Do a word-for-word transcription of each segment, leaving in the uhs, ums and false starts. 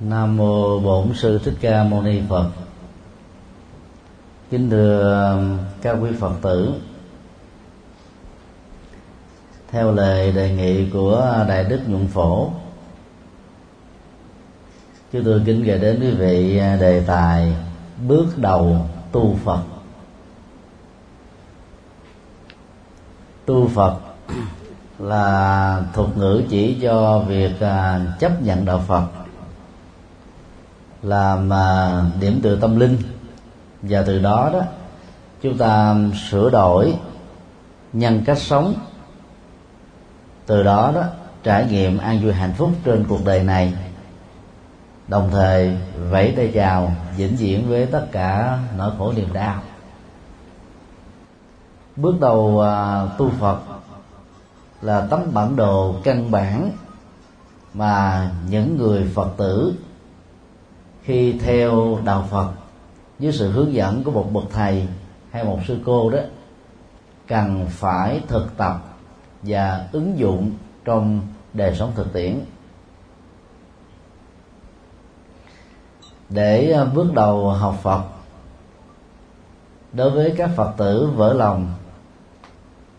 Nam mô Bổn Sư Thích Ca Mâu Ni Phật. Kính thưa các quý Phật tử, theo lời đề nghị của Đại đức Nhuận Phổ, chúng tôi kính gửi đến quý vị đề tài bước đầu tu Phật. Tu Phật là thuật ngữ chỉ cho việc chấp nhận đạo Phật làm điểm tựa tâm linh, và từ đó đó chúng ta sửa đổi nhân cách sống, từ đó đó trải nghiệm an vui hạnh phúc trên cuộc đời này, đồng thời vẫy tay chào vĩnh viễn với tất cả nỗi khổ niềm đau. Bước đầu tu Phật là tấm bản đồ căn bản mà những người Phật tử khi theo đạo Phật dưới sự hướng dẫn của một bậc thầy hay một sư cô đó cần phải thực tập và ứng dụng trong đời sống thực tiễn. Để bước đầu học Phật, đối với các Phật tử vỡ lòng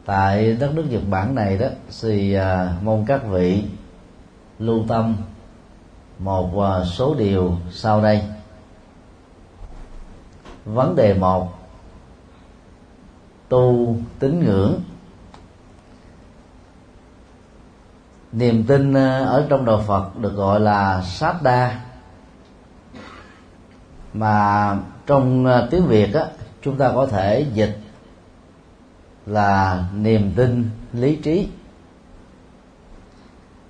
tại đất nước Nhật Bản này đó, thì mong các vị lưu tâm một số điều sau đây. Vấn đề một: tu tín ngưỡng. Niềm tin ở trong đạo Phật được gọi là sát đa, mà trong tiếng Việt á, chúng ta có thể dịch là niềm tin lý trí.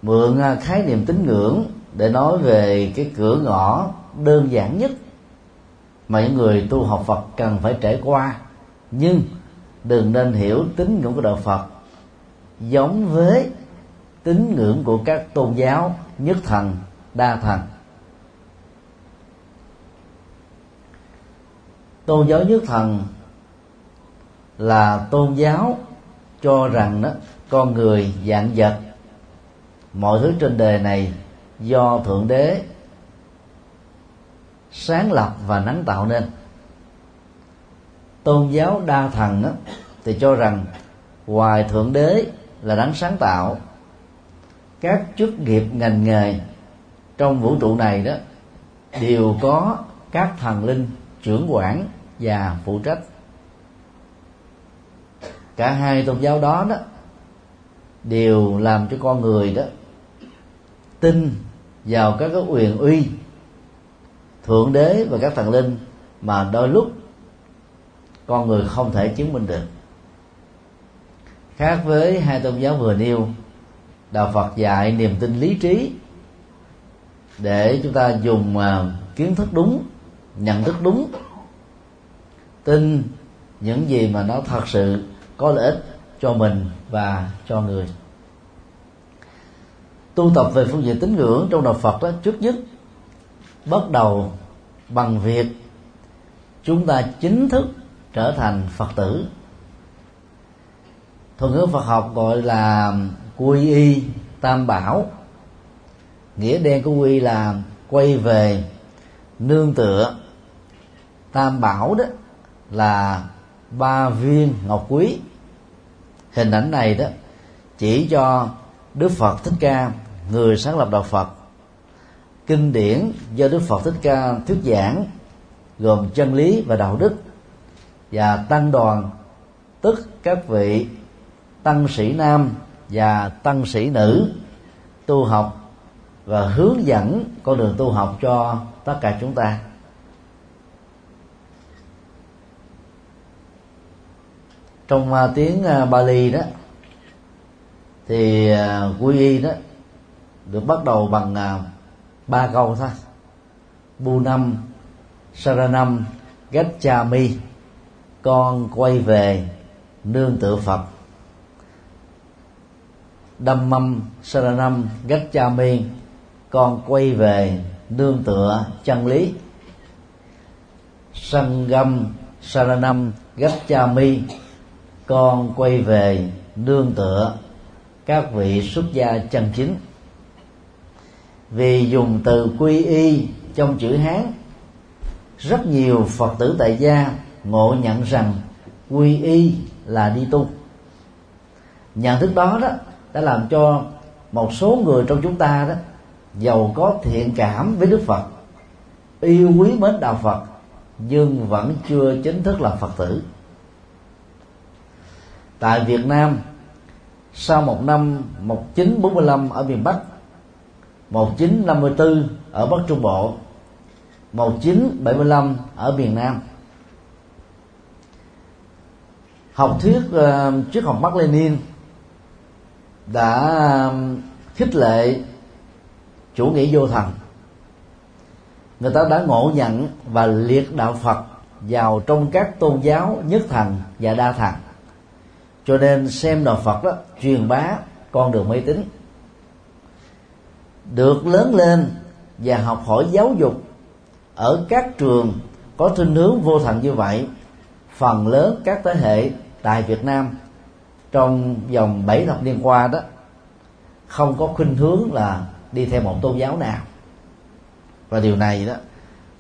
Mượn khái niệm tín ngưỡng để nói về cái cửa ngõ đơn giản nhất mà những người tu học Phật cần phải trải qua. Nhưng đừng nên hiểu tín ngưỡng của đạo Phật giống với tín ngưỡng của các tôn giáo nhất thần, đa thần. Tôn giáo nhất thần là tôn giáo cho rằng đó, con người, vạn vật, mọi thứ trên đời này do Thượng Đế sáng lập và nắng tạo nên. Tôn giáo đa thần đó, thì cho rằng ngoài Thượng Đế là đấng sáng tạo, các chức nghiệp ngành nghề trong vũ trụ này đó đều có các thần linh trưởng quản và phụ trách. Cả hai tôn giáo đó đó đều làm cho con người đó tin vào các cái quyền uy Thượng Đế và các thần linh mà đôi lúc con người không thể chứng minh được. Khác với hai tôn giáo vừa nêu, đạo Phật dạy niềm tin lý trí để chúng ta dùng kiến thức đúng, nhận thức đúng, tin những gì mà nó thật sự có lợi ích cho mình và cho người. Tu tập về phương diện tín ngưỡng trong đạo Phật đó, trước nhất bắt đầu bằng việc chúng ta chính thức trở thành Phật tử. Thuật ngữ Phật học gọi là quy y tam bảo. Nghĩa đen của quy là quay về nương tựa. Tam bảo đó là ba viên ngọc quý. Hình ảnh này đó chỉ cho Đức Phật Thích Ca, người sáng lập đạo Phật. Kinh điển do Đức Phật Thích Ca thuyết giảng gồm chân lý và đạo đức, và tăng đoàn tức các vị tăng sĩ nam và tăng sĩ nữ tu học và hướng dẫn con đường tu học cho tất cả chúng ta. Trong tiếng Bali đó thì quy y đó được bắt đầu bằng ba câu thôi: Bunam Saranam Gacchami, con quay về nương tựa Phật. Dhammam Saranam Gacchami, con quay về nương tựa chân lý. Sangham Saranam Gacchami, con quay về nương tựa các vị xuất gia chân chính. vì dùng từ quy y trong chữ Hán, rất nhiều Phật tử tại gia ngộ nhận rằng quy y là đi tu. Nhận thức đó đó đã làm cho một số người trong chúng ta đó giàu có thiện cảm với Đức Phật, yêu quý mến đạo Phật, nhưng vẫn chưa chính thức là Phật tử. Tại Việt Nam, sau một năm một nghìn chín trăm bốn mươi lăm ở miền Bắc, một nghìn chín trăm năm mươi tư ở Bắc Trung Bộ, một nghìn chín trăm bảy mươi lăm ở miền Nam, học thuyết uh, triết học Mác Lênin đã uh, khích lệ chủ nghĩa vô thần. Người ta đã ngộ nhận và liệt đạo Phật vào trong các tôn giáo nhất thần và đa thần, cho nên xem đạo Phật đó truyền bá con đường mê tín. Được lớn lên và học hỏi giáo dục ở các trường có thiên hướng vô thần như vậy, phần lớn các thế hệ tại Việt Nam trong vòng bảy thập niên qua đó không có khuynh hướng là đi theo một tôn giáo nào, và điều này đó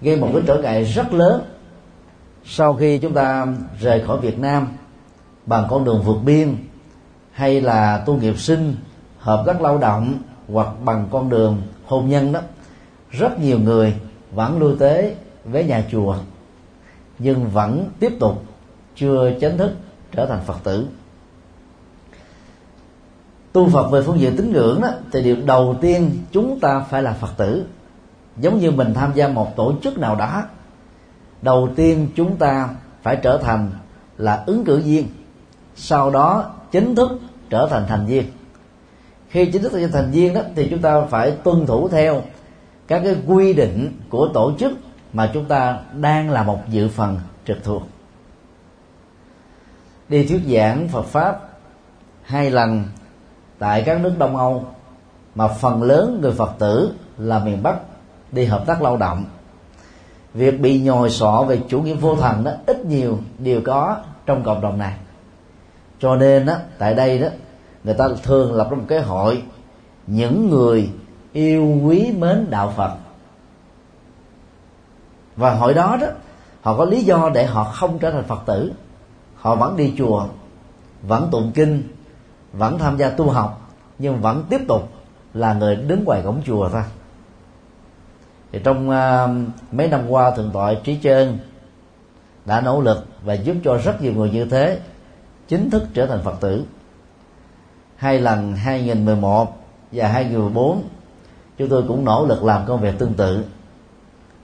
gây một cái trở ngại rất lớn sau khi chúng ta rời khỏi Việt Nam bằng con đường vượt biên, hay là tu nghiệp sinh, hợp tác lao động, hoặc bằng con đường hôn nhân đó. Rất nhiều người vẫn lui tới với nhà chùa nhưng vẫn tiếp tục chưa chính thức trở thành Phật tử. Tu Phật về phương diện tín ngưỡng đó, thì điều đầu tiên chúng ta phải là Phật tử. Giống như mình tham gia một tổ chức nào đó, đầu tiên chúng ta phải trở thành là ứng cử viên, sau đó chính thức trở thành thành viên. Khi chính thức trở thành thành viên đó, thì chúng ta phải tuân thủ theo các cái quy định của tổ chức mà chúng ta đang là một dự phần trực thuộc. Đi thuyết giảng Phật Pháp hai lần tại các nước Đông Âu, mà phần lớn người Phật tử là miền Bắc đi hợp tác lao động, việc bị nhồi sọ về chủ nghĩa vô thần đó ít nhiều đều có trong cộng đồng này. Cho nên đó, tại đây đó người ta thường lập ra một cái hội những người yêu quý mến đạo Phật, và hội đó đó họ có lý do để họ không trở thành Phật tử. Họ vẫn đi chùa, vẫn tụng kinh, vẫn tham gia tu học, nhưng vẫn tiếp tục là người đứng ngoài cổng chùa thôi. Thì trong uh, mấy năm qua, Thượng tọa Trí Chơn đã nỗ lực và giúp cho rất nhiều người như thế chính thức trở thành Phật tử. Hai lần hai nghìn mười một và hai nghìn mười bốn chúng tôi cũng nỗ lực làm công việc tương tự,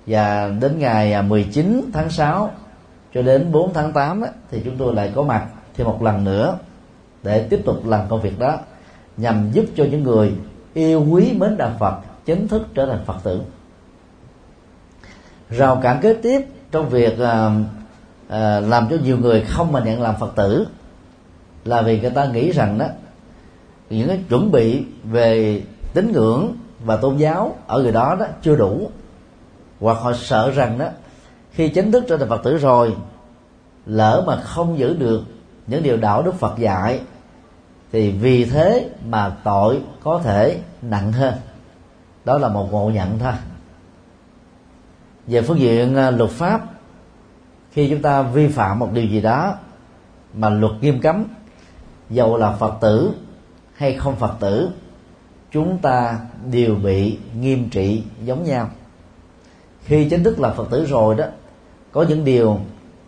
và đến ngày mười chín tháng sáu cho đến bốn tháng tám ấy, thì chúng tôi lại có mặt thêm một lần nữa để tiếp tục làm công việc đó, nhằm giúp cho những người yêu quý mến đạo Phật chính thức trở thành Phật tử. Rào cản kế tiếp trong việc à, à, làm cho nhiều người không mà nhận làm Phật tử là vì người ta nghĩ rằng đó những cái chuẩn bị về tín ngưỡng và tôn giáo ở người đó đó chưa đủ, hoặc họ sợ rằng đó khi chính thức trở thành Phật tử rồi, lỡ mà không giữ được những điều đạo đức Phật dạy thì vì thế mà tội có thể nặng hơn. Đó là một ngộ nhận thôi. Về phương diện luật pháp, khi chúng ta vi phạm một điều gì đó mà luật nghiêm cấm, dầu là Phật tử hay không Phật tử, chúng ta đều bị nghiêm trị giống nhau. Khi chính thức là Phật tử rồi đó, có những điều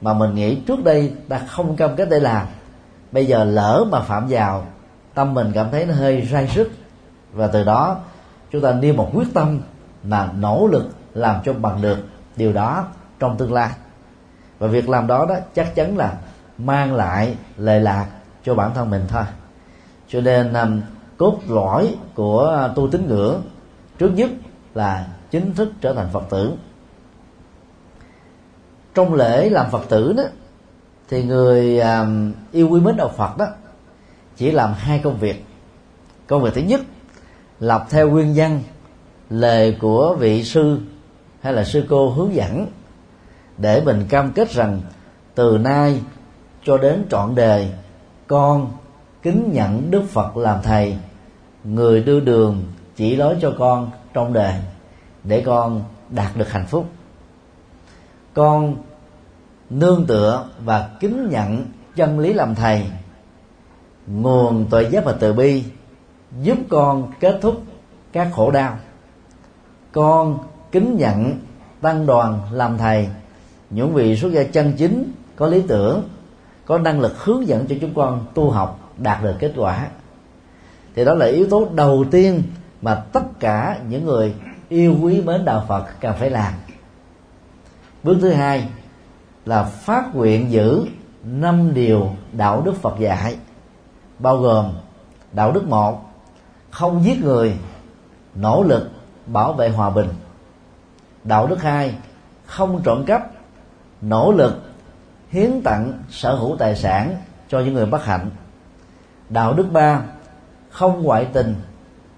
mà mình nghĩ trước đây ta không cam kết để làm, bây giờ lỡ mà phạm vào, tâm mình cảm thấy nó hơi ray rứt, và từ đó chúng ta nêu một quyết tâm mà nỗ lực làm cho bằng được điều đó trong tương lai, và việc làm đó đó chắc chắn là mang lại lệ lạc cho bản thân mình thôi. Cho nên um, cốt lõi của tu tín ngưỡng trước nhất là chính thức trở thành Phật tử. Trong lễ làm Phật tử đó, thì người um, yêu quý mến đạo Phật đó chỉ làm hai công việc. Công việc thứ nhất, lập theo nguyên văn lời của vị sư hay là sư cô hướng dẫn, để mình cam kết rằng từ nay cho đến trọn đời, con kính nhận Đức Phật làm thầy, người đưa đường, chỉ lối cho con trong đời để con đạt được hạnh phúc. Con nương tựa và kính nhận chân lý làm thầy, nguồn tuệ giác và từ bi giúp con kết thúc các khổ đau. Con kính nhận tăng đoàn làm thầy, những vị xuất gia chân chính có lý tưởng, có năng lực hướng dẫn cho chúng con tu học đạt được kết quả. Thì đó là yếu tố đầu tiên mà tất cả những người yêu quý mến đạo Phật cần phải làm. Bước thứ hai là phát nguyện giữ năm điều đạo đức Phật dạy, bao gồm đạo đức một, không giết người, nỗ lực bảo vệ hòa bình. Đạo đức hai, không trộm cắp, nỗ lực hiến tặng sở hữu tài sản cho những người bất hạnh. Đạo đức ba, không ngoại tình,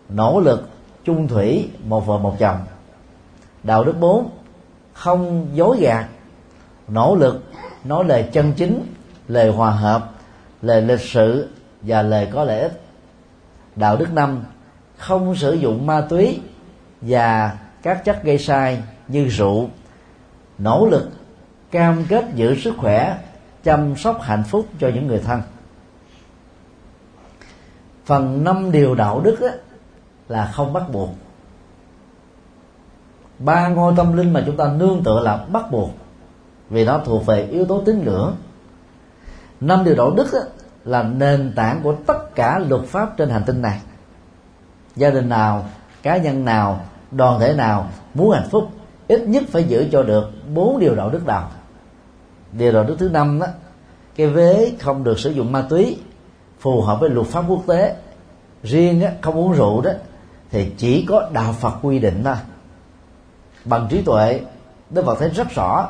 nỗ lực chung thủy một vợ một chồng. Đạo đức bốn, không dối gạt, nỗ lực nói lời chân chính, lời hòa hợp, lời lịch sự và lời có lợi ích. Đạo đức năm, không sử dụng ma túy và các chất gây sai như rượu, nỗ lực cam kết giữ sức khỏe, chăm sóc hạnh phúc cho những người thân. Phần năm điều đạo đức á, là không bắt buộc. Ba ngôi tâm linh mà chúng ta nương tựa là bắt buộc, vì nó thuộc về yếu tố tín ngưỡng. Năm điều đạo đức á, là nền tảng của tất cả luật pháp trên hành tinh này. Gia đình nào, cá nhân nào, đoàn thể nào muốn hạnh phúc ít nhất phải giữ cho được bốn điều đạo đức đầu. Điều đạo đức thứ năm đó, cái vế không được sử dụng ma túy, phù hợp với luật pháp quốc tế. Riêng đó, không uống rượu đó thì chỉ có đạo Phật quy định thôi. Bằng trí tuệ, Đức Phật thấy rất rõ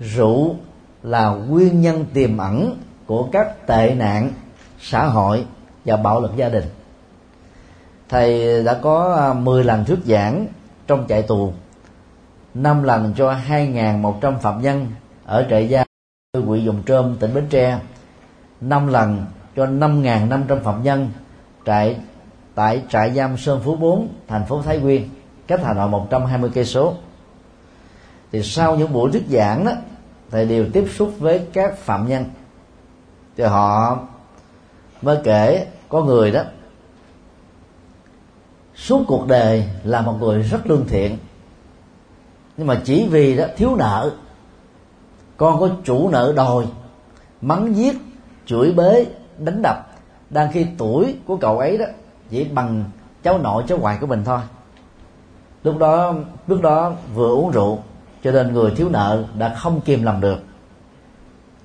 rượu là nguyên nhân tiềm ẩn của các tệ nạn xã hội và bạo lực gia đình. Thầy đã có mười lần thuyết giảng trong trại tù, năm lần cho hai nghìn một trăm phạm nhân ở trại giam huyện Dùng Trôm, tỉnh Bến Tre, năm lần cho năm nghìn năm trăm phạm nhân trại tại trại giam Sơn Phú bốn, thành phố Thái Nguyên, cách Hà Nội một trăm hai mươi cây số. Thì sau những buổi thuyết giảng đó, thầy đều tiếp xúc với các phạm nhân, thì họ mới kể có người đó suốt cuộc đời là một người rất lương thiện, nhưng mà chỉ vì đó thiếu nợ, con có chủ nợ đòi, mắng giết, chửi bới, đánh đập, đang khi tuổi của cậu ấy đó chỉ bằng cháu nội cháu ngoại của mình thôi. Lúc đó lúc đó vừa uống rượu cho nên người thiếu nợ đã không kìm lòng được,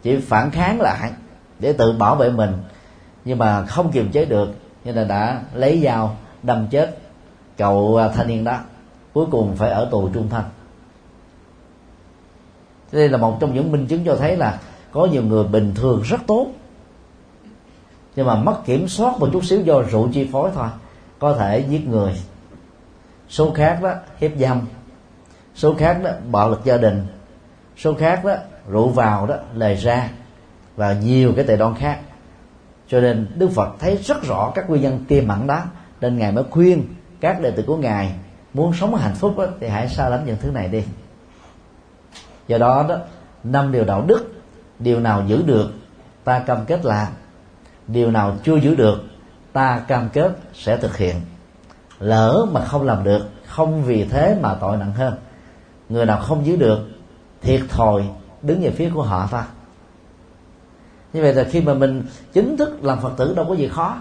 chỉ phản kháng lại để tự bảo vệ mình, nhưng mà không kiềm chế được, nên là đã lấy dao đâm chết cậu thanh niên đó, cuối cùng phải ở tù trung thân. Đây là một trong những minh chứng cho thấy là có nhiều người bình thường rất tốt, nhưng mà mất kiểm soát một chút xíu do rượu chi phối thôi, có thể giết người. Số khác đó hiếp dâm, số khác đó bạo lực gia đình, số khác đó rượu vào đó lời ra, và nhiều cái tệ đoan khác. Cho nên Đức Phật thấy rất rõ các nguyên nhân tiềm ẩn đó, nên Ngài mới khuyên các đệ tử của Ngài muốn sống hạnh phúc đó, thì hãy xa lánh những thứ này đi. Do đó đó, năm điều đạo đức, điều nào giữ được ta cam kết làm, điều nào chưa giữ được ta cam kết sẽ thực hiện. Lỡ mà không làm được, không vì thế mà tội nặng hơn. Người nào không giữ được, thiệt thòi đứng về phía của họ thôi. Như vậy là khi mà mình chính thức làm Phật tử đâu có gì khó.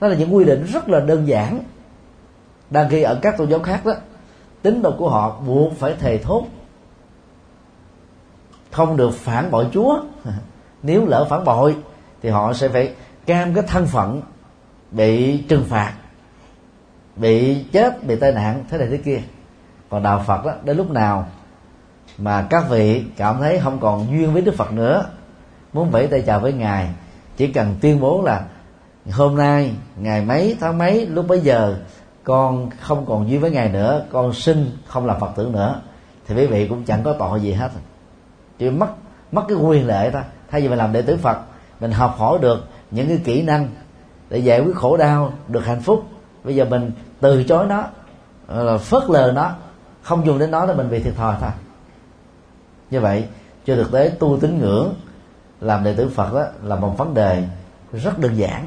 Đó là những quy định rất là đơn giản. Đang khi ở các tôn giáo khác đó, tín đồ của họ buộc phải thề thốt không được phản bội Chúa. Nếu lỡ phản bội thì họ sẽ phải cam cái thân phận bị trừng phạt, bị chết, bị tai nạn thế này thế kia. Còn đạo Phật đó, đến lúc nào mà các vị cảm thấy không còn duyên với Đức Phật nữa, muốn vẫy tay chào với Ngài, chỉ cần tuyên bố là hôm nay ngày mấy tháng mấy lúc bấy giờ con không còn duyên với Ngài nữa, con xin không làm Phật tử nữa, thì quý vị cũng chẳng có tội gì hết, chỉ mất mất cái quyền lệ thôi. Thay vì mình làm đệ tử Phật, mình học hỏi được những cái kỹ năng để giải quyết khổ đau, được hạnh phúc, bây giờ mình từ chối nó, phớt lờ nó, không dùng đến nó là mình bị thiệt thòi thôi. Như vậy trên thực tế tu tín ngưỡng, làm đệ tử Phật đó, là một vấn đề rất đơn giản.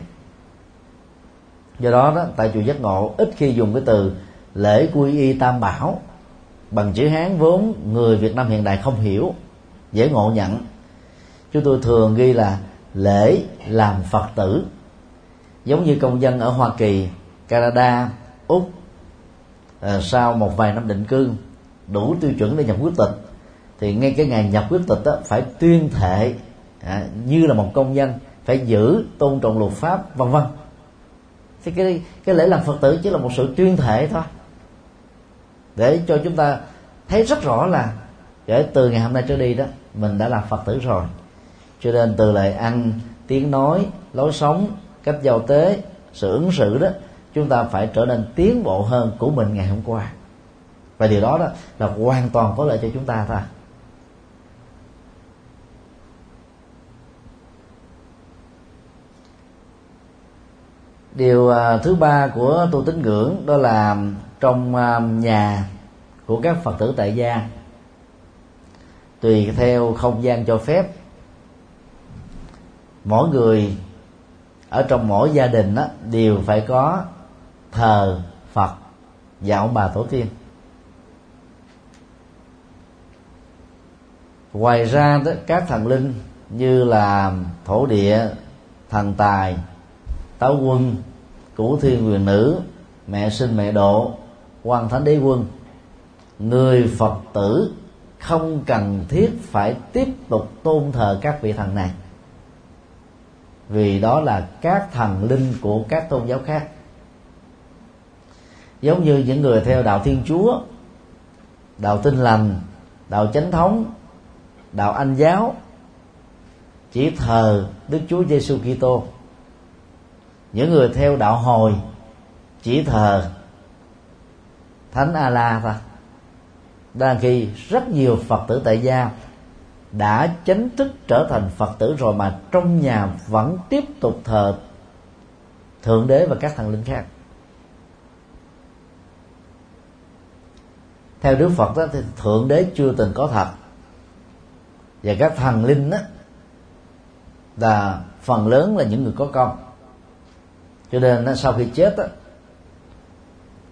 Do đó, đó tại chùa Giác Ngộ ít khi dùng cái từ lễ quy y tam bảo bằng chữ Hán vốn người Việt Nam hiện đại không hiểu, dễ ngộ nhận. Chúng tôi thường ghi là lễ làm Phật tử, giống như công dân ở Hoa Kỳ, Canada, Úc à, sau một vài năm định cư đủ tiêu chuẩn để nhập quốc tịch thì ngay cái ngày nhập quốc tịch đó, phải tuyên thệ à, như là một công dân, phải giữ tôn trọng luật pháp vân vân. Thì cái, cái lễ làm Phật tử chỉ là một sự tuyên thệ thôi, để cho chúng ta thấy rất rõ là kể từ ngày hôm nay trở đi đó mình đã làm Phật tử rồi. Cho nên từ lời ăn, tiếng nói, lối sống, cách giao tế, sự ứng xử đó, chúng ta phải trở nên tiến bộ hơn của mình ngày hôm qua. Và điều đó, đó là hoàn toàn có lợi cho chúng ta thôi. Điều thứ ba của tu tín ngưỡng đó là trong nhà của các Phật tử tại gia, tùy theo không gian cho phép, mỗi người ở trong mỗi gia đình đó, đều phải có thờ Phật và ông bà tổ tiên. Ngoài ra đó, các thần linh như là thổ địa, thần tài, táo quân, cửu thiên huyền nữ, mẹ sinh mẹ độ, quan thánh đế quân, người Phật tử không cần thiết phải tiếp tục tôn thờ các vị thần này, vì đó là các thần linh của các tôn giáo khác. Giống như những người theo đạo Thiên Chúa, đạo Tin Lành, đạo Chánh Thống, đạo Anh Giáo chỉ thờ Đức Chúa Giêsu Kitô. Những người theo đạo Hồi chỉ thờ Thánh Alara thôi. Đang khi rất nhiều Phật tử tại gia đã chính thức trở thành Phật tử rồi mà trong nhà vẫn tiếp tục thờ Thượng Đế và các thần linh khác. Theo Đức Phật đó, thì Thượng Đế chưa từng có thật, và các thần linh đó là phần lớn là những người có công. Cho nên sau khi chết đó,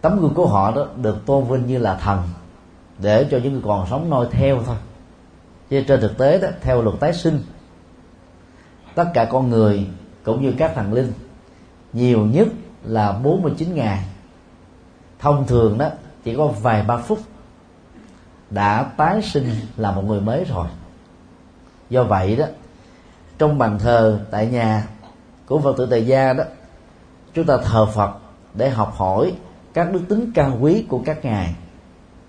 tấm gương của họ đó được tôn vinh như là thần, để cho những người còn sống noi theo thôi. Chứ trên thực tế đó, theo luật tái sinh, tất cả con người cũng như các thần linh nhiều nhất là bốn mươi chín ngày, thông thường đó chỉ có vài ba phút đã tái sinh là một người mới rồi. Do vậy đó, trong bàn thờ tại nhà của Phật tử tại gia đó, chúng ta thờ Phật để học hỏi các đức tính cao quý của các ngài,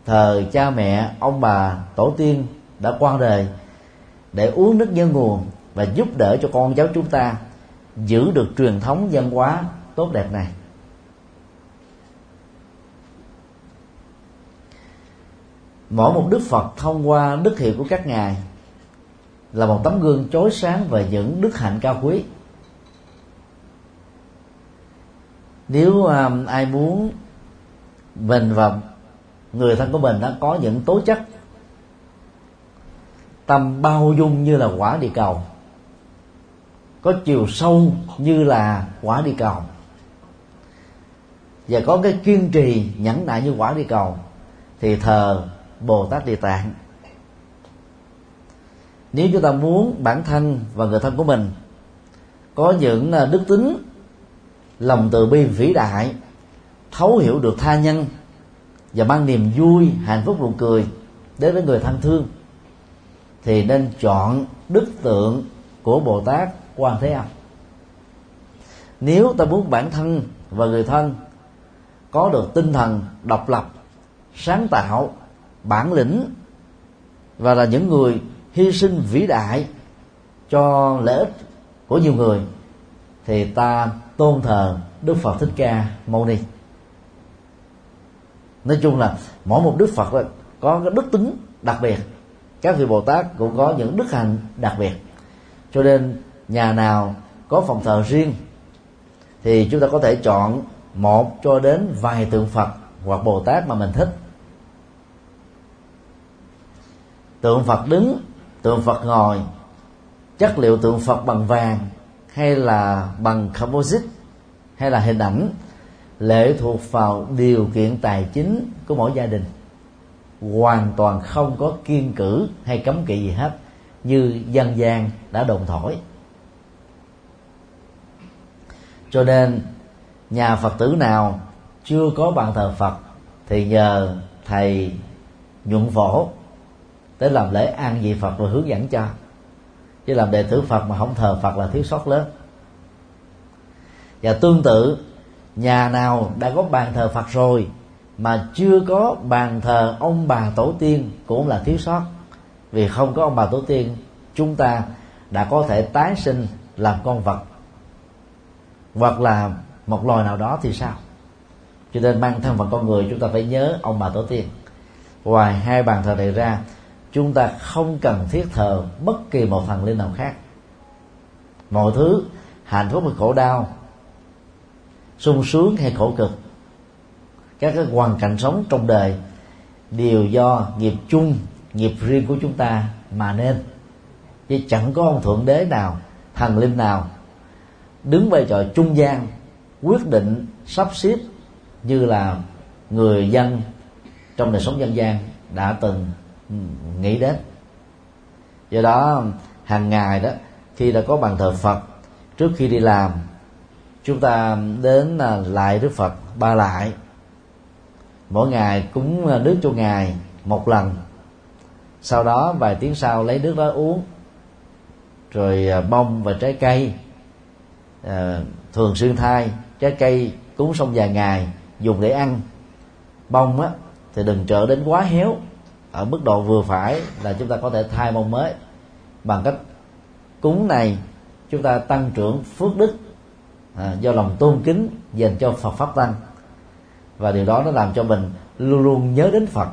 thờ cha mẹ, ông bà, tổ tiên đã qua đời để uống nước nhớ nguồn và giúp đỡ cho con cháu chúng ta giữ được truyền thống văn hóa tốt đẹp này. Mỗi một đức Phật thông qua đức hiệu của các ngài là một tấm gương chói sáng về những đức hạnh cao quý. Nếu um, ai muốn mình và người thân của mình đã có những tố chất tâm bao dung như là quả địa cầu, có chiều sâu như là quả địa cầu, và có cái kiên trì nhẫn nại như quả địa cầu, thì thờ Bồ Tát Địa Tạng. Nếu chúng ta muốn bản thân và người thân của mình có những đức tính lòng từ bi vĩ đại, thấu hiểu được tha nhân và mang niềm vui, hạnh phúc, nụ cười đến với người thân thương, thì nên chọn đức tượng của Bồ Tát Quan Thế Âm. Nếu ta muốn bản thân và người thân có được tinh thần độc lập, sáng tạo, bản lĩnh và là những người hy sinh vĩ đại cho lợi ích của nhiều người, thì ta tôn thờ Đức Phật Thích Ca Mâu Ni. Nói chung là mỗi một Đức Phật có cái đức tính đặc biệt, các vị Bồ Tát cũng có những đức hạnh đặc biệt. Cho nên nhà nào có phòng thờ riêng thì chúng ta có thể chọn một cho đến vài tượng Phật hoặc Bồ Tát mà mình thích. Tượng Phật đứng, tượng Phật ngồi, chất liệu tượng Phật bằng vàng hay là bằng composite hay là hình ảnh, lệ thuộc vào điều kiện tài chính của mỗi gia đình, hoàn toàn không có kiêng cữ hay cấm kỵ gì hết như dân gian đã đồn thổi. Cho nên nhà Phật tử nào chưa có bàn thờ Phật thì nhờ thầy Nhuận Phổ tới làm lễ an vị Phật rồi hướng dẫn cho, chứ làm đệ tử Phật mà không thờ Phật là thiếu sót lớn. Và tương tự, nhà nào đã có bàn thờ Phật rồi mà chưa có bàn thờ ông bà tổ tiên cũng là thiếu sót, vì không có ông bà tổ tiên chúng ta đã có thể tái sinh làm con vật hoặc là một loài nào đó thì sao. Cho nên mang thân phận con người, chúng ta phải nhớ ông bà tổ tiên. Ngoài hai bàn thờ này ra, chúng ta không cần thiết thờ bất kỳ một thần linh nào khác. Mọi thứ, hạnh phúc hay khổ đau, sung sướng hay khổ cực, các cái hoàn cảnh sống trong đời đều do nghiệp chung, nghiệp riêng của chúng ta mà nên, chứ chẳng có ông thượng đế nào, thần linh nào đứng vai trò trung gian quyết định sắp xếp như là người dân trong đời sống dân gian đã từng nghĩ đến. Do đó hàng ngày đó, khi đã có bàn thờ Phật, trước khi đi làm chúng ta đến lại Đức Phật ba lại, mỗi ngày cúng nước cho Ngài một lần, sau đó vài tiếng sau lấy nước đó uống, rồi bông và trái cây à, thường xuyên thay, trái cây cúng xong vài ngày dùng để ăn, bông á thì đừng trở đến quá héo, ở mức độ vừa phải là chúng ta có thể thay bông mới. Bằng cách cúng này chúng ta tăng trưởng phước đức à, do lòng tôn kính dành cho Phật pháp tăng, và điều đó nó làm cho mình luôn luôn nhớ đến Phật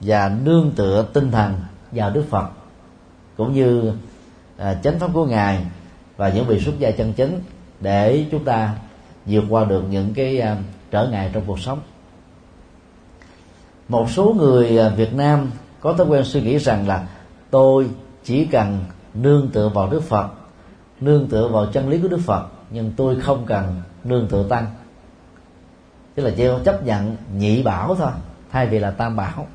và nương tựa tinh thần vào Đức Phật cũng như à, chánh pháp của Ngài và những vị xuất gia chân chính, để chúng ta vượt qua được những cái à, trở ngại trong cuộc sống. Một số người Việt Nam có thói quen suy nghĩ rằng là tôi chỉ cần nương tựa vào Đức Phật, nương tựa vào chân lý của Đức Phật, nhưng tôi không cần nương tựa tăng, tức là chỉ chấp nhận nhị bảo thôi thay vì là tam bảo.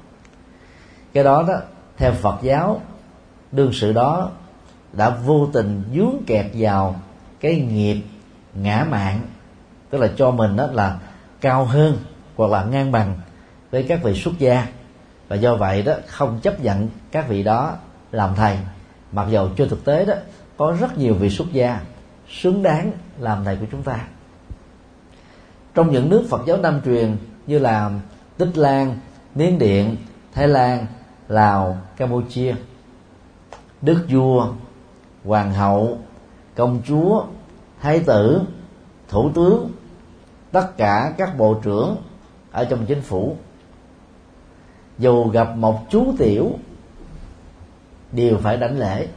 Cái đó đó theo Phật giáo đương sự đó đã vô tình vướng kẹt vào cái nghiệp ngã mạn, tức là cho mình đó là cao hơn hoặc là ngang bằng với các vị xuất gia, và do vậy đó không chấp nhận các vị đó làm thầy, mặc dù trên thực tế đó có rất nhiều vị xuất gia xứng đáng làm thầy của chúng ta. Trong những nước Phật giáo Nam truyền như là Tích Lan, Miến Điện, Thái Lan, Lào, Campuchia, đức vua, hoàng hậu, công chúa, thái tử, thủ tướng, tất cả các bộ trưởng ở trong chính phủ dù gặp một chú tiểu đều phải đảnh lễ.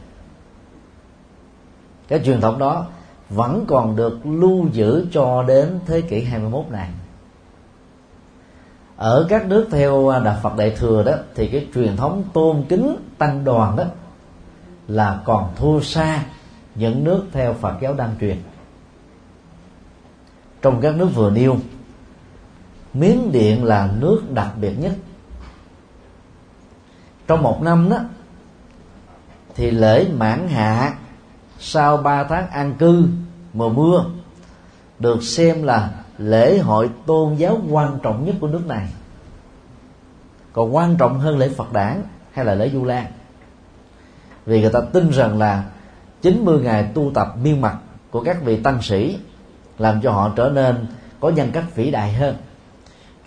Cái truyền thống đó vẫn còn được lưu giữ cho đến thế kỷ hai mươi mốt này. Ở các nước theo Đạo Phật Đại Thừa đó thì cái truyền thống tôn kính tăng đoàn đó là còn thua xa những nước theo Phật giáo Nam truyền. Trong các nước vừa nêu, Miến Điện là nước đặc biệt nhất. Trong một năm đó thì lễ mãn hạ sau ba tháng an cư mùa mưa được xem là lễ hội tôn giáo quan trọng nhất của nước này, còn quan trọng hơn lễ Phật Đản hay là lễ Vu Lan, vì người ta tin rằng là chín mươi ngày tu tập miên mật của các vị tăng sĩ làm cho họ trở nên có nhân cách vĩ đại hơn.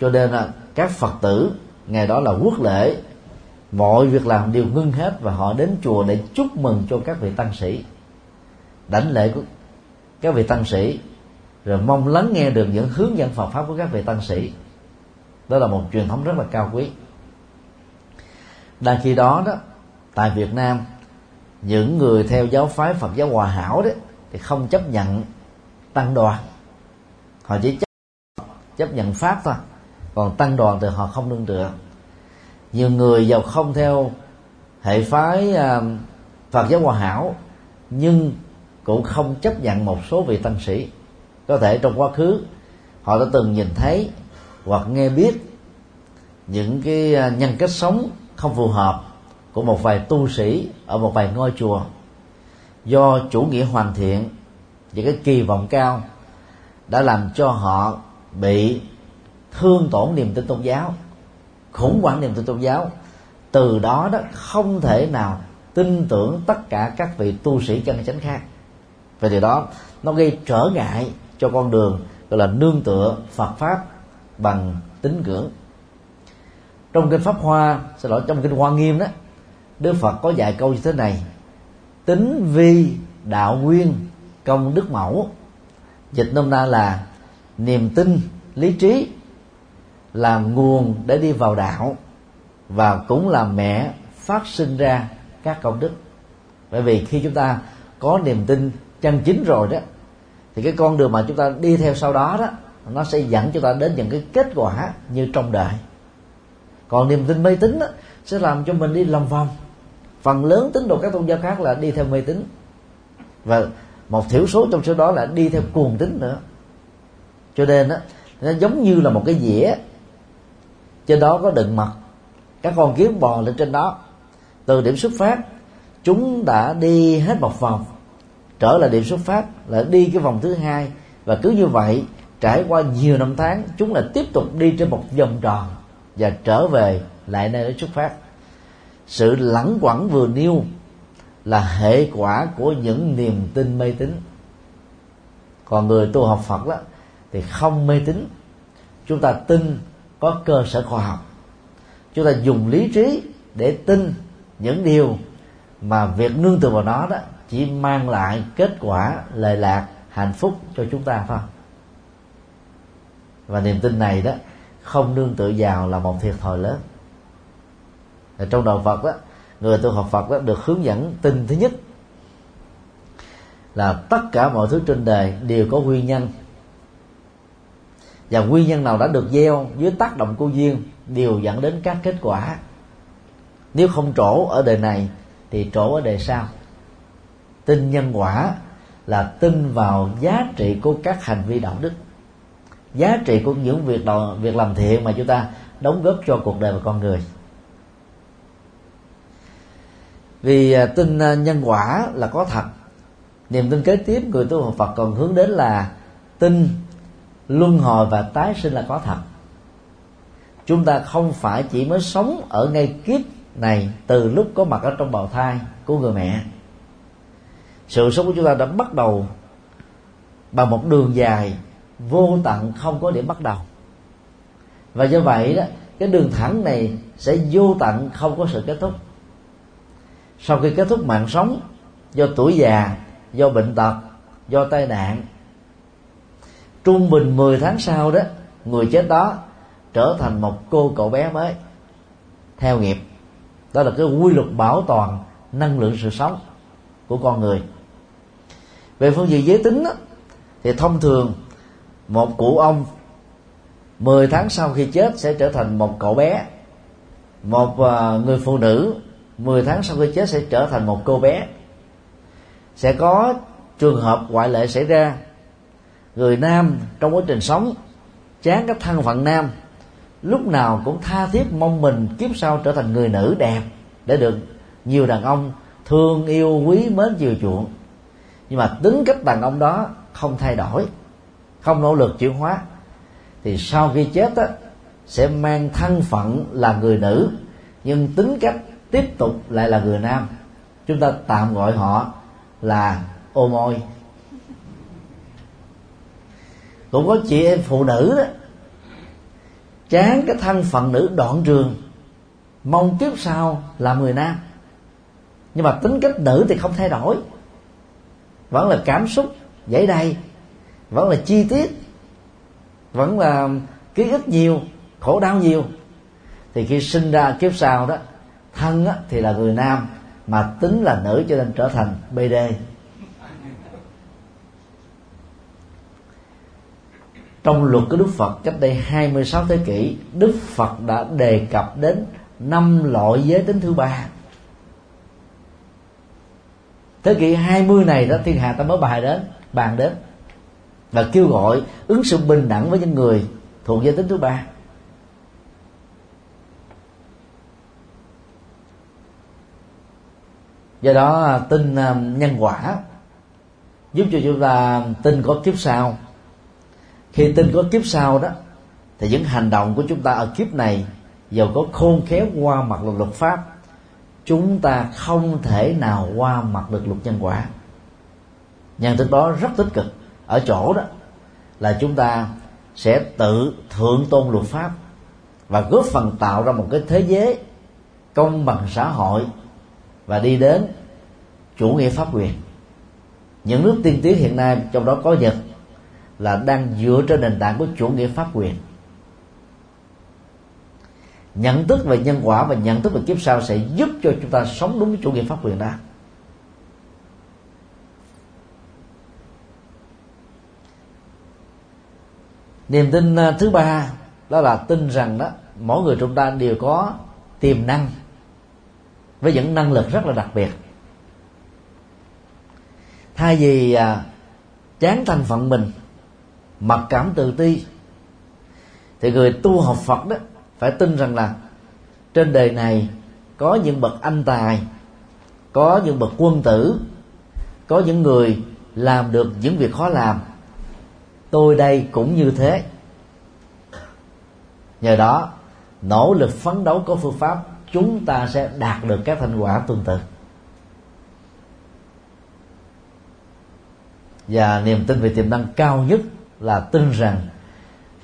Cho nên là các Phật tử ngày đó là quốc lễ, mọi việc làm đều ngưng hết và họ đến chùa để chúc mừng cho các vị tăng sĩ, đảnh lễ của các vị tăng sĩ, rồi mong lắng nghe được những hướng dẫn Phật pháp của các vị tăng sĩ. Đó là một truyền thống rất là cao quý. Đang khi đó đó, tại Việt Nam, những người theo giáo phái Phật giáo Hòa Hảo đấy thì không chấp nhận tăng đoàn, họ chỉ chấp chấp nhận pháp thôi, còn tăng đoàn thì họ không nương tựa. Nhiều người giàu không theo hệ phái uh, Phật giáo Hòa Hảo nhưng cũng không chấp nhận một số vị tăng sĩ. Có thể trong quá khứ họ đã từng nhìn thấy hoặc nghe biết những cái nhân cách sống không phù hợp của một vài tu sĩ ở một vài ngôi chùa. Do chủ nghĩa hoàn thiện và cái kỳ vọng cao đã làm cho họ bị thương tổn niềm tin tôn giáo, khủng hoảng niềm tin tôn giáo. Từ đó đó không thể nào tin tưởng tất cả các vị tu sĩ chân chánh khác. Và điều đó nó gây trở ngại cho con đường gọi là nương tựa Phật pháp bằng tín ngưỡng. Trong kinh Pháp Hoa, xin lỗi, trong kinh Hoa Nghiêm đó, Đức Phật có dạy câu như thế này: tính vi đạo nguyên công đức mẫu. Dịch nôm na là niềm tin lý trí là nguồn để đi vào đạo và cũng là mẹ phát sinh ra các công đức. Bởi vì khi chúng ta có niềm tin chân chính rồi đó, thì cái con đường mà chúng ta đi theo sau đó đó, nó sẽ dẫn chúng ta đến những cái kết quả như trong đời. Còn niềm tin mê tín sẽ làm cho mình đi lòng vòng. Phần lớn tín đồ các tôn giáo khác là đi theo mê tín, và một thiểu số trong số đó là đi theo cuồng tín nữa. Cho nên đó, nó giống như là một cái dĩa, trên đó có đựng mật, các con kiến bò lên trên đó. Từ điểm xuất phát, chúng đã đi hết một vòng, trở lại điểm xuất phát là đi cái vòng thứ hai, và cứ như vậy trải qua nhiều năm tháng, chúng lại tiếp tục đi trên một vòng tròn và trở về lại nơi để xuất phát. Sự lẳng quẩn vừa nêu là hệ quả của những niềm tin mê tín. Còn người tu học Phật đó thì không mê tín. Chúng ta tin có cơ sở khoa học, chúng ta dùng lý trí để tin những điều mà việc nương tựa vào nó đó chỉ mang lại kết quả lợi lạc hạnh phúc cho chúng ta thôi. Và niềm tin này đó không nương tựa vào là một thiệt thòi lớn. Ở trong đạo Phật đó, người tu học Phật đó được hướng dẫn tin thứ nhất là tất cả mọi thứ trên đời đều có nguyên nhân, và nguyên nhân nào đã được gieo dưới tác động của duyên đều dẫn đến các kết quả. Nếu không trổ ở đời này thì trổ ở đời sau. Tin nhân quả là tin vào giá trị của các hành vi đạo đức, giá trị của những việc đạo, việc làm thiện mà chúng ta đóng góp cho cuộc đời và con người. Vì tin nhân quả là có thật, niềm tin kế tiếp người tu học Phật còn hướng đến là tin luân hồi và tái sinh là có thật. Chúng ta không phải chỉ mới sống ở ngay kiếp này từ lúc có mặt ở trong bào thai của người mẹ. Sự sống của chúng ta đã bắt đầu bằng một đường dài vô tận không có điểm bắt đầu, và do vậy đó, cái đường thẳng này sẽ vô tận không có sự kết thúc. Sau khi kết thúc mạng sống, do tuổi già, do bệnh tật, do tai nạn, trung bình mười tháng sau đó, người chết đó trở thành một cô cậu bé mới theo nghiệp. Đó là cái quy luật bảo toàn năng lượng sự sống của con người. Về phương diện giới tính đó, thì thông thường một cụ ông mười tháng sau khi chết sẽ trở thành một cậu bé, một người phụ nữ mười tháng sau khi chết sẽ trở thành một cô bé. Sẽ có trường hợp ngoại lệ xảy ra, người nam trong quá trình sống chán cái thân phận nam, lúc nào cũng tha thiết mong mình kiếp sau trở thành người nữ đẹp để được nhiều đàn ông thương yêu quý mến chiều chuộng. Nhưng mà tính cách đàn ông đó không thay đổi, không nỗ lực chuyển hóa, thì sau khi chết á, sẽ mang thân phận là người nữ nhưng tính cách tiếp tục lại là người nam. Chúng ta tạm gọi họ là ô môi. Cũng có chị em phụ nữ đó, chán cái thân phận nữ đoạn trường, mong kiếp sau làm người nam, nhưng mà tính cách nữ thì không thay đổi, vẫn là cảm xúc dễ đầy, vẫn là chi tiết, vẫn là ký ức nhiều, khổ đau nhiều. Thì khi sinh ra kiếp sau đó, thân á, thì là người nam mà tính là nữ, cho nên trở thành bê đê. Trong luật của Đức Phật cách đây hai mươi sáu thế kỷ, Đức Phật đã đề cập đến năm loại giới tính thứ ba. Thế kỷ hai mươi này đó, thiên hạ ta mới bài đến, bàn đến và kêu gọi ứng xử bình đẳng với những người thuộc giới tính thứ ba. Do đó tin nhân quả giúp cho chúng ta tin có kiếp sau. Khi tin có kiếp sau đó thì những hành động của chúng ta ở kiếp này, dầu có khôn khéo qua mặt được luật pháp, chúng ta không thể nào qua mặt được luật nhân quả. Nhận thức đó rất tích cực ở chỗ đó là chúng ta sẽ tự thượng tôn luật pháp và góp phần tạo ra một cái thế giới công bằng xã hội và đi đến chủ nghĩa pháp quyền. Những nước tiên tiến hiện nay, trong đó có Nhật, là đang dựa trên nền tảng của chủ nghĩa pháp quyền. Nhận thức về nhân quả và nhận thức về kiếp sau sẽ giúp cho chúng ta sống đúng với chủ nghĩa pháp quyền đó. Niềm tin thứ ba đó là tin rằng đó mỗi người chúng ta đều có tiềm năng với những năng lực rất là đặc biệt. Thay vì chán thân phận mình, mặc cảm tự ti, thì người tu học Phật đó phải tin rằng là trên đời này có những bậc anh tài, có những bậc quân tử, có những người làm được những việc khó làm. Tôi đây cũng như thế. Nhờ đó nỗ lực phấn đấu có phương pháp, chúng ta sẽ đạt được các thành quả tương tự. Và niềm tin về tiềm năng cao nhất là tin rằng